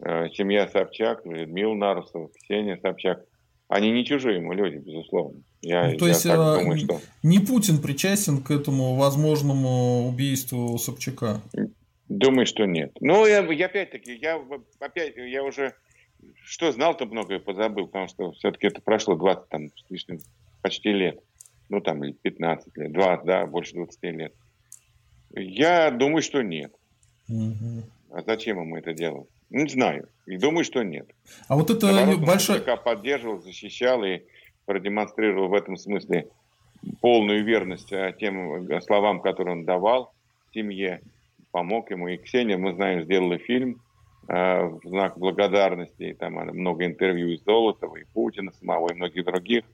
семья Собчак, Людмила Нарусова, Ксения Собчак, они не чужие ему люди, безусловно. Я думаю, что... не Путин причастен к этому возможному убийству Собчака? Думаю, что нет. Ну, я уже что знал-то многое позабыл, потому что все-таки это прошло 20, там, почти лет. Ну, там, 15 лет, 20, да, больше 20 лет. Я думаю, что нет. Угу. А зачем ему это делать? Не знаю. И думаю, что нет. А вот это наоборот, большая... он Собчака поддерживал, защищал и продемонстрировал в этом смысле полную верность тем словам, которые он давал семье, помог ему. И Ксения, мы знаем, сделала фильм в знак благодарности. И там много интервью и Золотова, и Путина самого, и многих других.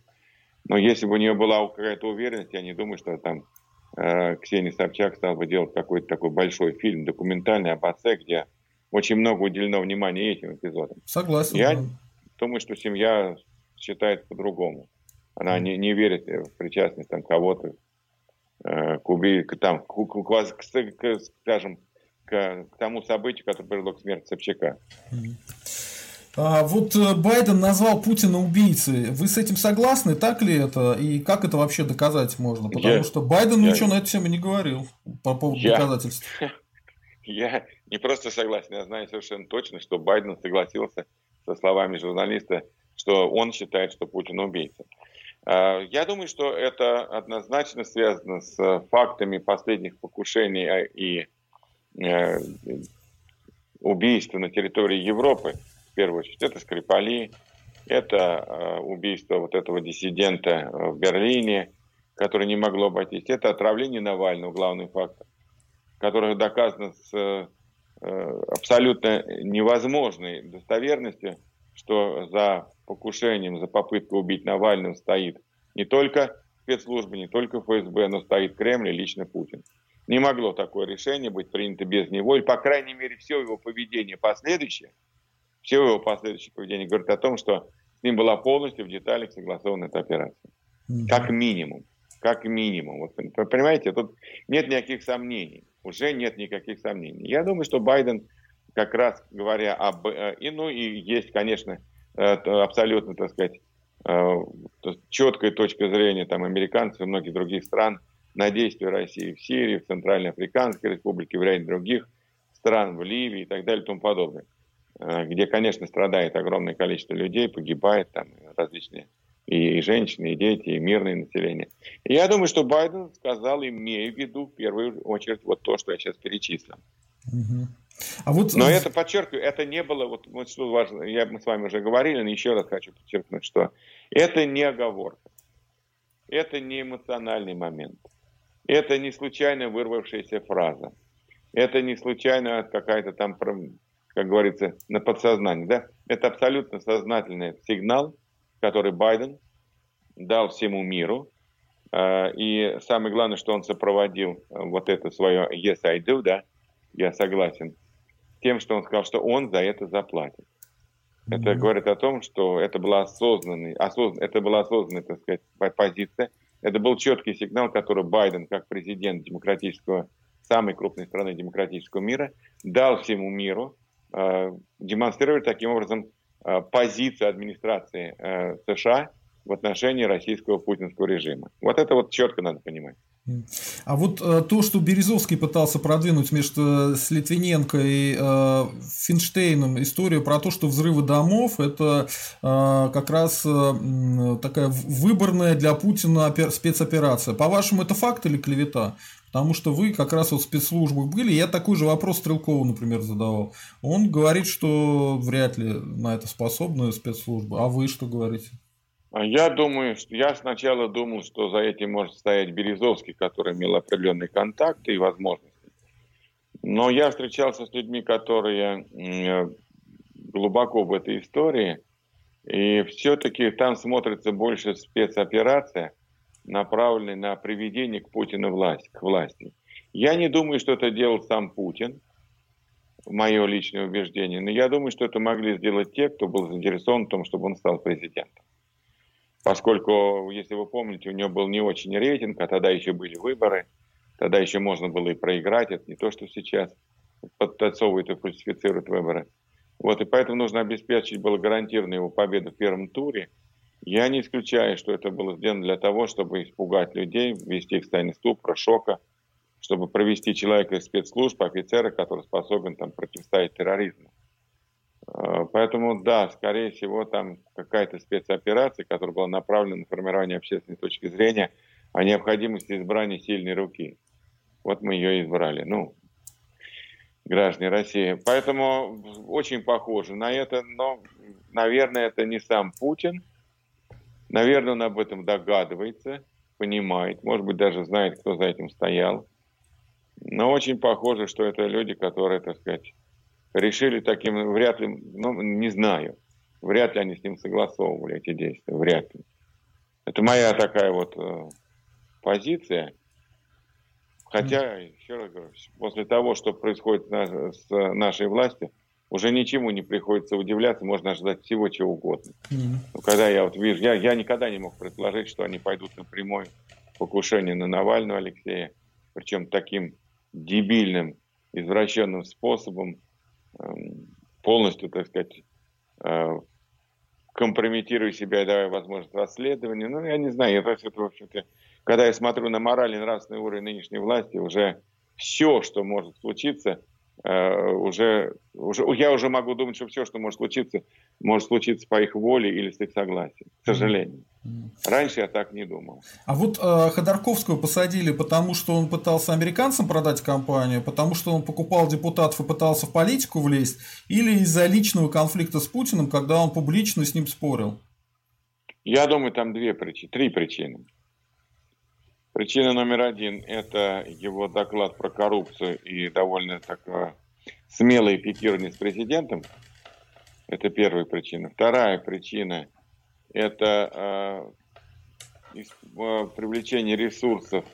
Но если бы у нее была какая-то уверенность, я не думаю, что там Ксения Собчак стала бы делать какой-то такой большой фильм, документальный об отце, где очень много уделено внимания этим эпизодам. Согласен. Я думаю, что семья считает по-другому. Она не верит в причастность там, кого-то к тому событию, которое привело к смерти Собчака. Вот Байден назвал Путина убийцей. Вы с этим согласны? Так ли это? И как это вообще доказать можно? Потому что Байден ничего на эту тему не говорил по поводу доказательств. Я не просто согласен, я знаю совершенно точно, что Байден согласился со словами журналиста, что он считает, что Путин убийца. Я думаю, что это однозначно связано с фактами последних покушений и убийств на территории Европы, в первую очередь. Это Скрипали, это убийство вот этого диссидента в Берлине, которое не могло обойтись. Это отравление Навального, главный фактор, которое доказано с абсолютно невозможной достоверностью, что за покушением, за попыткой убить Навального стоит не только спецслужбы, не только ФСБ, но стоит Кремль и лично Путин. Не могло такое решение быть принято без него, и, по крайней мере, все его последующее поведение говорит о том, что с ним была полностью в деталях согласована эта операция. Как минимум. как минимум. Вот, понимаете, тут нет никаких сомнений. Уже нет никаких сомнений. Я думаю, что Байден, как раз говоря об... И есть, конечно, абсолютно, так сказать, четкая точка зрения там, американцев и многих других стран на действия России в Сирии, в Центральноафриканской Республике, в ряде других стран, в Ливии и так далее и тому подобное, где, конечно, страдает огромное количество людей, погибает там различные и женщины, и дети, и мирное население. И я думаю, что Байден сказал, имея в виду в первую очередь вот то, что я сейчас перечислил. Угу. А вот... Но это, подчеркиваю, это не было, вот что важно, мы с вами уже говорили, но еще раз хочу подчеркнуть, что это не оговорка, это не эмоциональный момент, это не случайно вырвавшаяся фраза, это не случайно какая-то там, как говорится, на подсознании, да? Это абсолютно сознательный сигнал, который Байден дал всему миру. И самое главное, что он сопроводил вот это свое «yes, I do», да, я согласен, тем, что он сказал, что он за это заплатит. Mm-hmm. Это говорит о том, что это была осознанная, так сказать, позиция. Это был четкий сигнал, который Байден, как президент демократического, самой крупной страны демократического мира, дал всему миру, демонстрируя таким образом позиция администрации США в отношении российского путинского режима. Вот это вот четко надо понимать. А вот то, что Березовский пытался продвинуть между с Литвиненко и Финштейном, история про то, что взрывы домов, это как раз такая выборная для Путина спецоперация. По-вашему, это факт или клевета? Потому что вы как раз вот в спецслужбах были. Я такой же вопрос Стрелкову, например, задавал. Он говорит, что вряд ли на это способны спецслужбы. А вы что говорите? Я думаю, что я сначала думал, что за этим может стоять Березовский, который имел определенные контакты и возможности. Но я встречался с людьми, которые глубоко в этой истории. И все-таки там смотрится больше спецоперация, направленный на приведение к Путину к власти. Я не думаю, что это делал сам Путин, мое личное убеждение, но я думаю, что это могли сделать те, кто был заинтересован в том, чтобы он стал президентом. Поскольку, если вы помните, у него был не очень рейтинг, а тогда еще были выборы, тогда еще можно было и проиграть, это не то, что сейчас подтасовывают и фальсифицируют выборы. Вот, и поэтому нужно обеспечить было гарантированно его победу в первом туре. Я не исключаю, что это было сделано для того, чтобы испугать людей, ввести их в состояние ступора, шока, чтобы провести человека из спецслужб, офицера, который способен там противостоять терроризму. Поэтому, да, скорее всего, там какая-то спецоперация, которая была направлена на формирование общественной точки зрения о необходимости избрания сильной руки. Вот мы ее и избрали, граждане России. Поэтому очень похоже на это, но, наверное, это не сам Путин. Наверное, он об этом догадывается, понимает, может быть, даже знает, кто за этим стоял. Но очень похоже, что это люди, которые, так сказать, решили таким, вряд ли, не знаю, вряд ли они с ним согласовывали эти действия, вряд ли. Это моя такая вот позиция. Хотя, еще раз говорю, после того, что происходит с нашей властью, уже ничему не приходится удивляться, можно ожидать всего чего угодно. Mm-hmm. Когда я вот вижу, я никогда не мог предположить, что они пойдут на прямое покушение на Навального Алексея, причем таким дебильным, извращенным способом, полностью, так сказать, компрометируя себя и давая возможность расследования. Я не знаю, это, в общем-то, когда я смотрю на моральный, нравственный уровень нынешней власти, уже все, что может случиться, я уже могу думать, что все, что может случиться по их воле или с их согласия, к сожалению. Раньше я так не думал. А вот Ходорковского посадили, потому что он пытался американцам продать компанию, потому что он покупал депутатов и пытался в политику влезть, или из-за личного конфликта с Путиным, когда он публично с ним спорил? Я думаю, там три причины. Причина номер один – это его доклад про коррупцию и довольно такое смелое пикирование с президентом. Это первая причина. Вторая причина – это привлечение ресурсов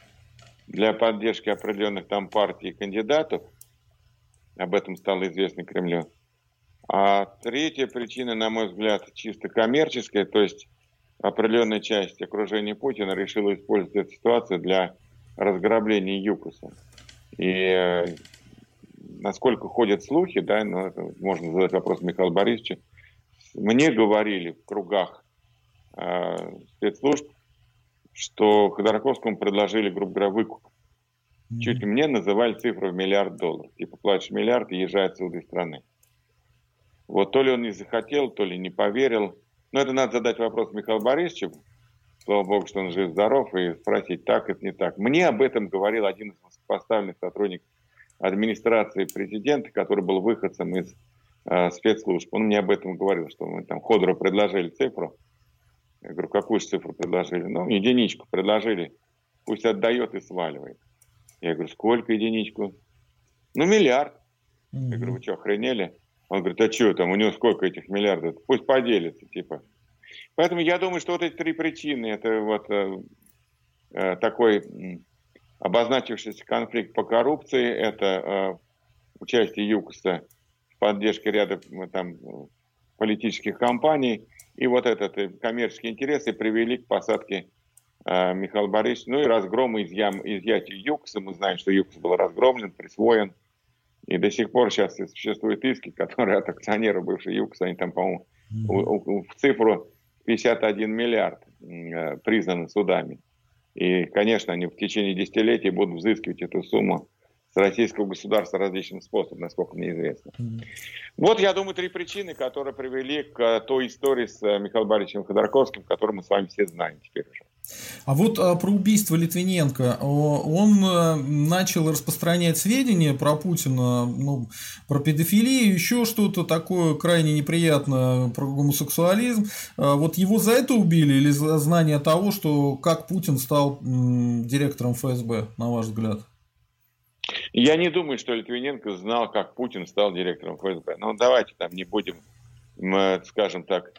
для поддержки определенных там партий и кандидатов. Об этом стало известно Кремлю. А третья причина, на мой взгляд, чисто коммерческая, то есть определенная часть окружения Путина решила использовать эту ситуацию для разграбления ЮКОСа. И насколько ходят слухи, да, но это можно задать вопрос Михаилу Борисовичу, мне говорили в кругах спецслужб, что Ходорковскому предложили, грубо говоря, выкуп. Чуть мне называли цифру в $1 миллиард. Типа платишь миллиард и езжай отсюда из страны. Вот то ли он не захотел, то ли не поверил. Но это надо задать вопрос Михаилу Борисовичу. Слава богу, что он жив-здоров. И спросить, так это не так. Мне об этом говорил один из высокопоставленных сотрудников администрации президента, который был выходцем из спецслужб. Он мне об этом говорил, что мы там Ходору предложили цифру. Я говорю, какую же цифру предложили? Ну, единичку предложили. Пусть отдает и сваливает. Я говорю, сколько единичку? Ну, $1 миллиард. Я говорю, вы что, охренели? Он говорит, а что там, у него сколько этих миллиардов? Пусть поделится, типа. Поэтому я думаю, что вот эти три причины, это вот такой обозначившийся конфликт по коррупции, это участие ЮКОСа в поддержке ряда там, политических компаний, и вот этот коммерческие интересы привели к посадке Михаила Борисовича. Ну и разгром изъятия ЮКОСа. Мы знаем, что ЮКОС был разгромлен, присвоен. И до сих пор сейчас существуют иски, которые от акционеров бывшего ЮКОСа, они там, по-моему, в цифру 51 миллиард признаны судами. И, конечно, они в течение десятилетий будут взыскивать эту сумму с российского государства различным способом, насколько мне известно. Вот, я думаю, три причины, которые привели к той истории с Михаилом Борисовичем Ходорковским, которую мы с вами все знаем теперь уже. А вот про убийство Литвиненко. Он начал распространять сведения про Путина, ну, про педофилию, еще что-то такое крайне неприятное, про гомосексуализм. Вот его за это убили или за знание того, что как Путин стал директором ФСБ, на ваш взгляд? Я не думаю, что Литвиненко знал, как Путин стал директором ФСБ. Но давайте там не будем, скажем так,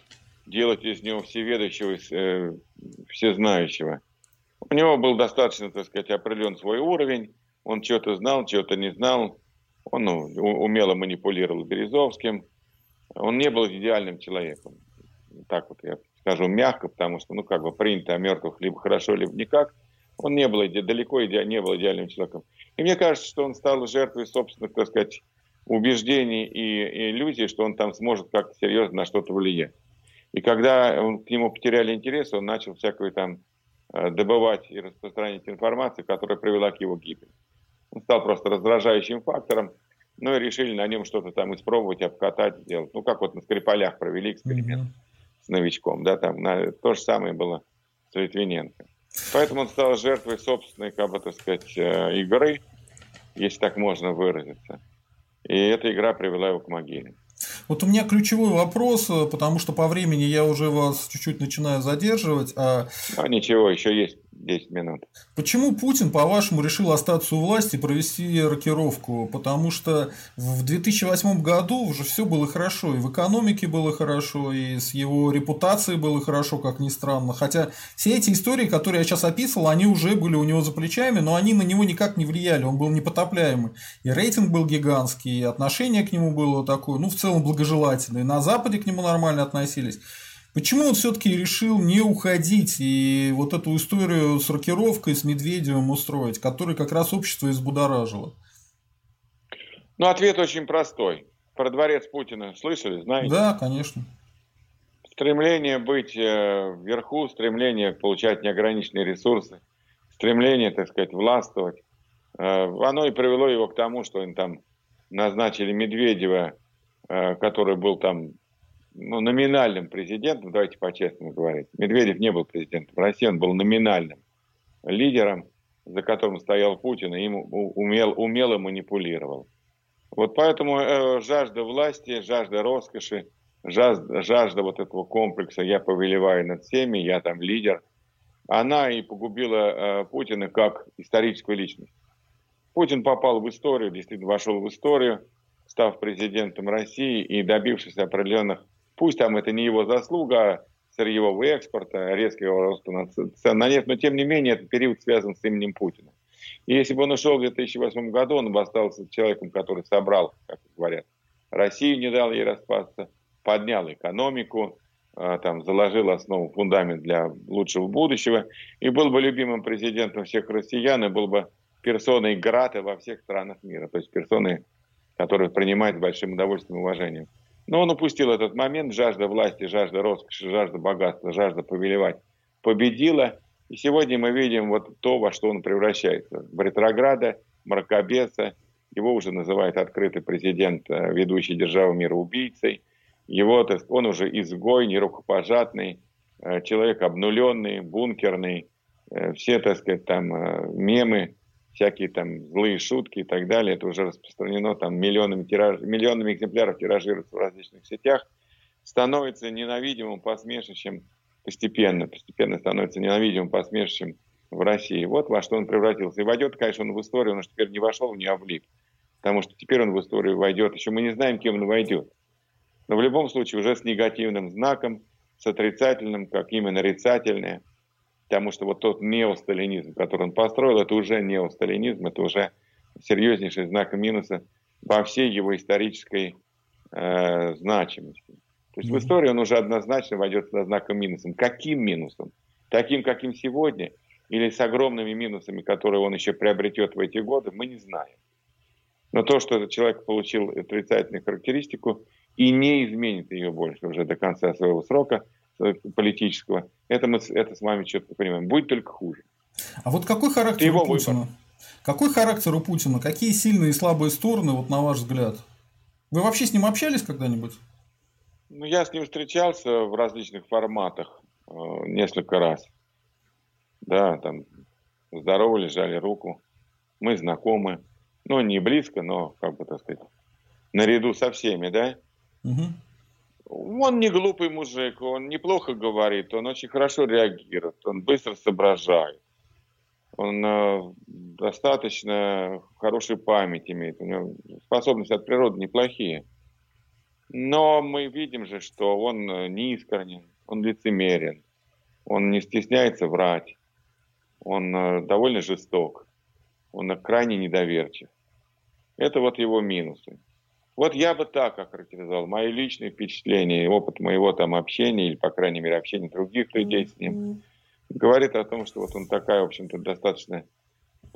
делать из него всеведущего, всезнающего. У него был достаточно, так сказать, определен свой уровень. Он что-то знал, что-то не знал. Он умело манипулировал Березовским. Он не был идеальным человеком. Так вот я скажу мягко, потому что, ну, как бы принято о мертвых либо хорошо, либо никак. Он не был, далеко не был идеальным человеком. И мне кажется, что он стал жертвой собственных, так сказать, убеждений и иллюзий, что он там сможет как-то серьезно на что-то влиять. И когда к нему потеряли интерес, он начал всякую там добывать и распространять информацию, которая привела к его гибели. Он стал просто раздражающим фактором, ну и решили на нем что-то там испробовать, обкатать, сделать. Ну как вот на Скрипалях провели эксперимент с новичком, да, там то же самое было с Литвиненко. Поэтому он стал жертвой собственной, как бы так сказать, игры, если так можно выразиться. И эта игра привела его к могиле. Вот у меня ключевой вопрос, потому что по времени я уже вас чуть-чуть начинаю задерживать. А ничего, еще есть 10 минут. Почему Путин, по-вашему, решил остаться у власти и провести рокировку? Потому что в 2008 году уже все было хорошо. И в экономике было хорошо, и с его репутацией было хорошо, как ни странно. Хотя все эти истории, которые я сейчас описывал, они уже были у него за плечами, но они на него никак не влияли. Он был непотопляемый. И рейтинг был гигантский, и отношение к нему было такое, ну, в целом благожелательное. На Западе к нему нормально относились. Почему он все-таки решил не уходить и вот эту историю с рокировкой, с Медведевым устроить, которая как раз общество избудоражило? Ну, ответ очень простой. Про дворец Путина слышали, знаете? Да, конечно. Стремление быть вверху, стремление получать неограниченные ресурсы, стремление, так сказать, властвовать. Оно и привело его к тому, что им там назначили Медведева, который был там... ну, номинальным президентом, давайте по-честному говорить. Медведев не был президентом России, он был номинальным лидером, за которым стоял Путин и им умело манипулировал. Вот поэтому жажда власти, жажда роскоши, жажда вот этого комплекса «я повелеваю над всеми, я там лидер», она и погубила Путина как историческую личность. Путин попал в историю, действительно вошел в историю, став президентом России и добившись определенных. Пусть там это не его заслуга, а сырьевого экспорта, резкого роста цен на нефть, но тем не менее этот период связан с именем Путина. И если бы он ушел в 2008 году, он бы остался человеком, который собрал, как говорят, Россию, не дал ей распасться, поднял экономику, там, заложил основу, фундамент для лучшего будущего, и был бы любимым президентом всех россиян, и был бы персоной Грата во всех странах мира, то есть персоной, которую принимают с большим удовольствием и уважением. Но он упустил этот момент, жажда власти, жажда роскоши, жажда богатства, жажда повелевать победила, и сегодня мы видим вот то, во что он превращается, в ретрограда, мракобеса, его уже называют открытый президент, ведущий державу мира убийцей, его, он уже изгой, нерукопожатный, человек обнуленный, бункерный, все, так сказать, там мемы, всякие там злые шутки и так далее, это уже распространено там миллионами экземпляров тиражируется в различных сетях, становится ненавидимым посмешищем, постепенно становится ненавидимым посмешищем в России. Вот во что он превратился. И войдет, конечно, он в историю, но теперь не вошел, не облип, потому что теперь он в историю войдет. Еще мы не знаем, кем он войдет. Но в любом случае уже с негативным знаком, с отрицательным, как имя нарицательное. Потому что вот тот неосталинизм, который он построил, это уже неосталинизм, это уже серьезнейший знак минуса во всей его исторической значимости. То есть в историю он уже однозначно войдет со знаком минусом. Каким минусом? Таким, каким сегодня? Или с огромными минусами, которые он еще приобретет в эти годы, мы не знаем. Но то, что этот человек получил отрицательную характеристику и не изменит ее больше уже до конца своего срока политического, это мы это с вами четко понимаем. Будет только хуже. А вот какой характер у Путина? Какой характер у Путина? Какие сильные и слабые стороны, вот на ваш взгляд? Вы вообще с ним общались когда-нибудь? Ну, я с ним встречался в различных форматах несколько раз. Да, там здоровались, жали руку. Мы знакомы. Ну, не близко, но, как бы, так сказать, наряду со всеми, да? Угу. Он не глупый мужик, он неплохо говорит, он очень хорошо реагирует, он быстро соображает. Он достаточно хорошую память имеет, у него способности от природы неплохие. Но мы видим же, что он неискренен, он лицемерен, он не стесняется врать, он довольно жесток, он крайне недоверчив. Это вот его минусы. Вот я бы так охарактеризовал мои личные впечатления, опыт моего там общения, или, по крайней мере, общения других людей с ним, говорит о том, что вот он такая, в общем-то, достаточно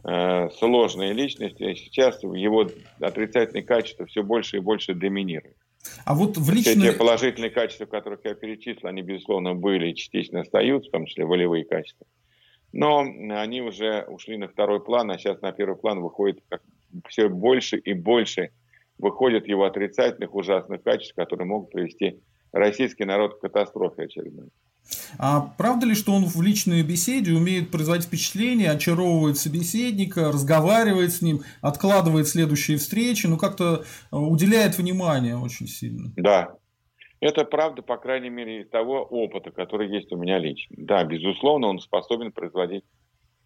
сложная личность, и сейчас его отрицательные качества все больше и больше доминируют. А вот в личной... Все те положительные качества, которых я перечислил, они, безусловно, были и частично остаются, в том числе волевые качества. Но они уже ушли на второй план, а сейчас на первый план выходит все больше и больше выходит его отрицательных ужасных качеств, которые могут привести российский народ к катастрофе очередной. А правда ли, что он в личной беседе умеет производить впечатление, очаровывает собеседника, разговаривает с ним, откладывает следующие встречи, ну как-то уделяет внимание очень сильно? Да, это правда, по крайней мере, из того опыта, который есть у меня лично. Да, безусловно, он способен производить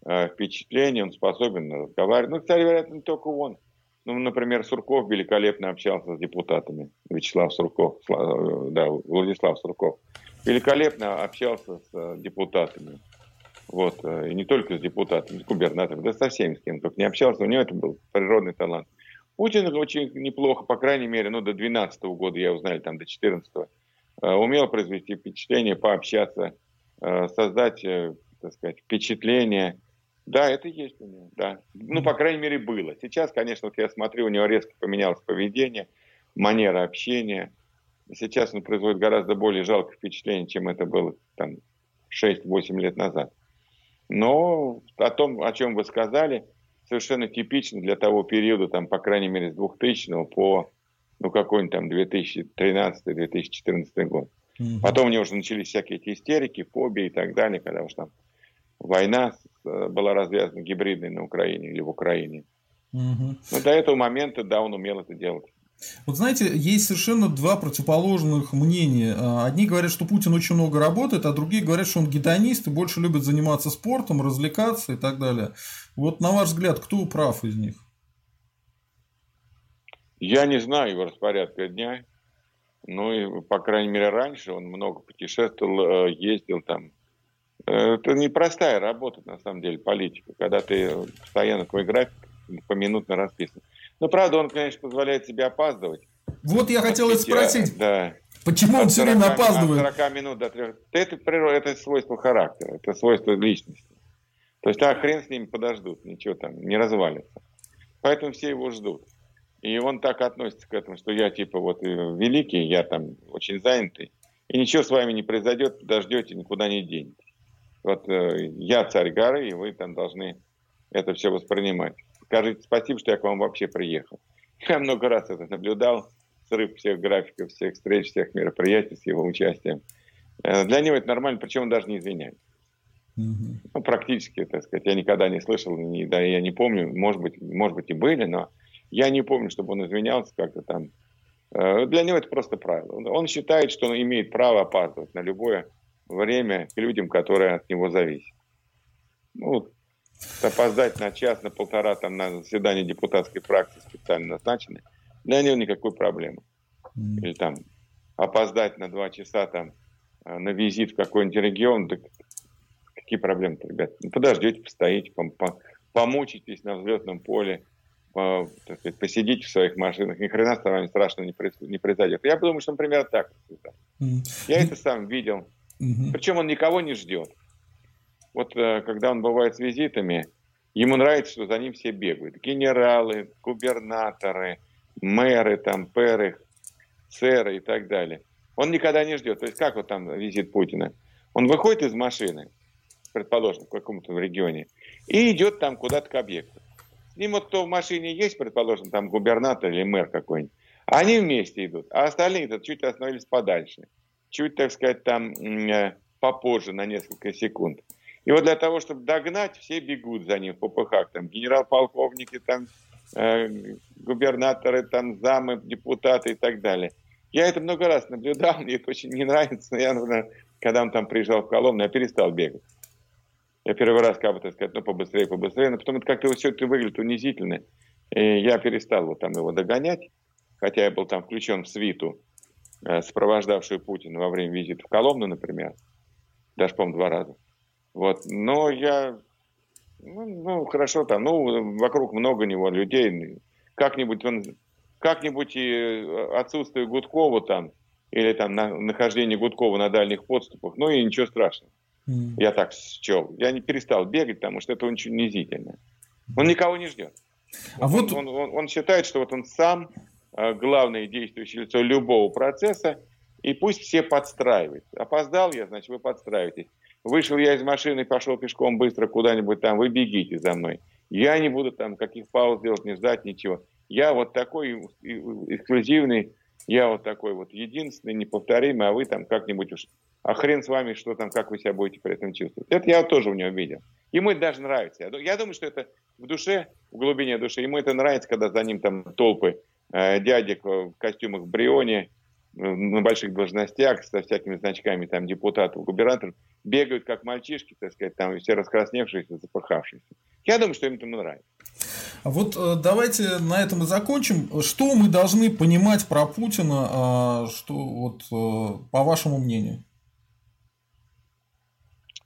впечатление, он способен разговаривать. Ну, кстати, вероятно, не только он. Ну, например, Сурков великолепно общался с депутатами. Владислав Сурков. Великолепно общался с депутатами. Вот. И не только с депутатами, с губернаторами, да со всеми, с кем только не общался. У него это был природный талант. Путин очень неплохо, по крайней мере, ну, до 2012 года, я узнал, там, до 2014, умел произвести впечатление, пообщаться, создать, так сказать, впечатление. Да, это есть у него, да. Ну, по крайней мере, было. Сейчас, конечно, вот я смотрю, у него резко поменялось поведение, манера общения. Сейчас он производит гораздо более жалкое впечатление, чем это было там 6-8 лет назад. Но о том, о чем вы сказали, совершенно типично для того периода, там, по крайней мере, с 2000 по ну, какой-нибудь там 2013-2014 год. Потом у него уже начались всякие эти истерики, фобии и так далее, когда уж там война была развязана гибридной на Украине или в Украине. Но до этого момента, да, он умел это делать. Вот знаете, есть совершенно два противоположных мнения. Одни говорят, что Путин очень много работает, а другие говорят, что он гедонист и больше любит заниматься спортом, развлекаться и так далее. Вот на ваш взгляд, кто прав из них? Я не знаю его распорядка дня. Ну, и, по крайней мере, раньше он много путешествовал, ездил там. Это непростая работа, на самом деле, политика, когда ты постоянно твой график поминутно расписан. Ну, правда, он, конечно, позволяет себе опаздывать. Вот я хотел и спросить. Да. Почему он все время опаздывает? От 40 минут до 3. Это свойство характера, это свойство личности. То есть, а хрен с ними подождут, ничего там, не развалится. Поэтому все его ждут. И он так относится к этому, что я типа вот великий, я там очень занятый, и ничего с вами не произойдет, подождете, никуда не денетесь. Вот я царь горы, и вы там должны это все воспринимать. Скажите спасибо, что я к вам вообще приехал. Я много раз это наблюдал, срыв всех графиков, всех встреч, всех мероприятий с его участием. Для него это нормально, причем он даже не извиняется. Mm-hmm. Ну, практически, так сказать, я никогда не слышал, да, я не помню, может быть и были, но... Я не помню, чтобы он извинялся как-то там. Для него это просто правило. Он считает, что он имеет право опаздывать на любое время к людям, которые от него зависят. Ну, опоздать на час, на полтора там, на заседание депутатской фракции специально назначенной, для него никакой проблемы. Или там опоздать на 2 часа там, на визит в какой-нибудь регион. Да какие проблемы-то, ребят? Ну, подождете, постоите, помучитесь на взлетном поле. Так сказать, посидите в своих машинах, ни хрена с вами страшного не произойдет. Я думаю, что он примерно так. Я это сам видел. Причем он никого не ждет. Вот когда он бывает с визитами, ему нравится, что за ним все бегают. Генералы, губернаторы, мэры, там, пэры, сэры и так далее. Он никогда не ждет. То есть как вот там визит Путина? Он выходит из машины, предположим, в каком-то регионе, и идет там куда-то к объекту. С ним вот кто в машине есть, предположим, там губернатор или мэр какой-нибудь, они вместе идут, а остальные-то чуть остановились подальше, чуть, так сказать, там попозже на несколько секунд. И вот для того, чтобы догнать, все бегут за ним в попыхах, там генерал-полковники, там губернаторы, там замы, депутаты и так далее. Я это много раз наблюдал, мне это очень не нравится, но я, наверное, когда он там приезжал в Коломну, я перестал бегать. Я первый раз, как бы, так сказать, ну, побыстрее, но потом это как-то все это выглядит унизительно. И я перестал вот там его догонять, хотя я был там включен в свиту, сопровождавшую Путина во время визита в Коломну, например, даже, по-моему, 2 раза. Вот, но я, ну, хорошо там, ну, вокруг много него людей, как-нибудь и отсутствие Гудкова там, или там нахождение Гудкова на дальних подступах, ну, и ничего страшного. Я так счел. Я не перестал бегать, потому что это очень унизительно. Он никого не ждет. А вот... он считает, что вот он сам главное действующее лицо любого процесса, и пусть все подстраивают. Опоздал я, значит, вы подстраиваетесь. Вышел я из машины, пошел пешком быстро куда-нибудь там, вы бегите за мной. Я не буду там каких пауз делать, не ждать, ничего. Я вот такой эксклюзивный, я вот такой вот единственный, неповторимый, а вы там как-нибудь уж... А хрен с вами, что там, как вы себя будете при этом чувствовать. Это я тоже у него видел. Ему это даже нравится. Я думаю, что это в душе, в глубине души, ему это нравится, когда за ним там толпы дядек в костюмах Бриони, на больших должностях, со всякими значками там депутатов, губернаторов, бегают как мальчишки, так сказать, там все раскрасневшиеся, запыхавшиеся. Я думаю, что им это нравится. Вот давайте на этом и закончим. Что мы должны понимать про Путина, что вот по вашему мнению?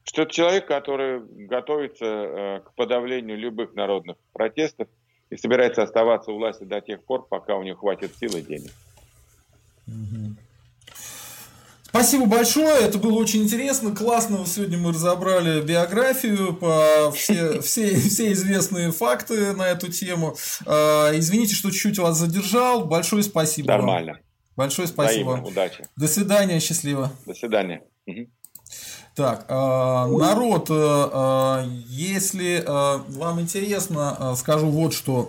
Что это человек, который готовится к подавлению любых народных протестов и собирается оставаться у власти до тех пор, пока у него хватит сил и денег. Спасибо большое, это было очень интересно, классно. Сегодня мы разобрали биографию, все известные факты на эту тему. Извините, что чуть-чуть вас задержал. Большое спасибо. Нормально. Вам. Большое спасибо. Взаимно. Удачи. До свидания, счастливо. До свидания. Угу. Так, народ, если вам интересно, скажу вот что.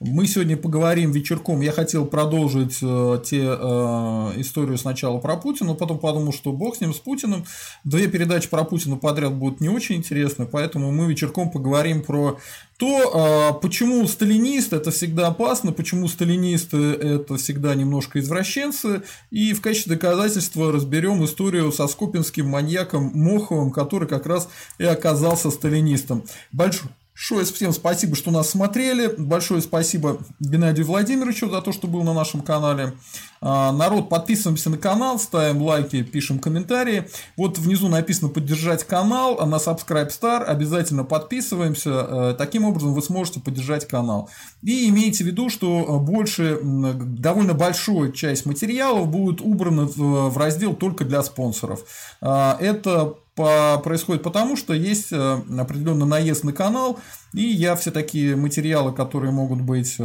Мы сегодня поговорим вечерком. Я хотел продолжить историю сначала про Путина, потом подумал, что бог с ним, с Путиным. 2 передачи про Путина подряд будут не очень интересны, поэтому мы вечерком поговорим про то, почему сталинисты – это всегда опасно, почему сталинисты – это всегда немножко извращенцы, и в качестве доказательства разберем историю со скопинским маньяком Моховым, который как раз и оказался сталинистом. Большой Большое всем спасибо, что нас смотрели. Большое спасибо Геннадию Владимировичу за то, что был на нашем канале. Народ, подписываемся на канал, ставим лайки, пишем комментарии. Вот внизу написано «Поддержать канал» на Subscribe Star. Обязательно подписываемся. Таким образом вы сможете поддержать канал. И имейте в виду, что довольно большая часть материалов будет убрана в раздел «Только для спонсоров». Это происходит потому, что есть определенный наезд на канал, и я все такие материалы, которые могут быть,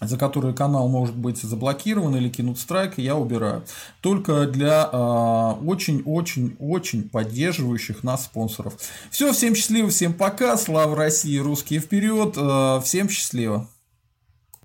за которые канал может быть заблокирован или кинут страйк, я убираю. Только для очень-очень-очень поддерживающих нас спонсоров. Все, всем счастливо, всем пока, слава России, русские вперед, всем счастливо.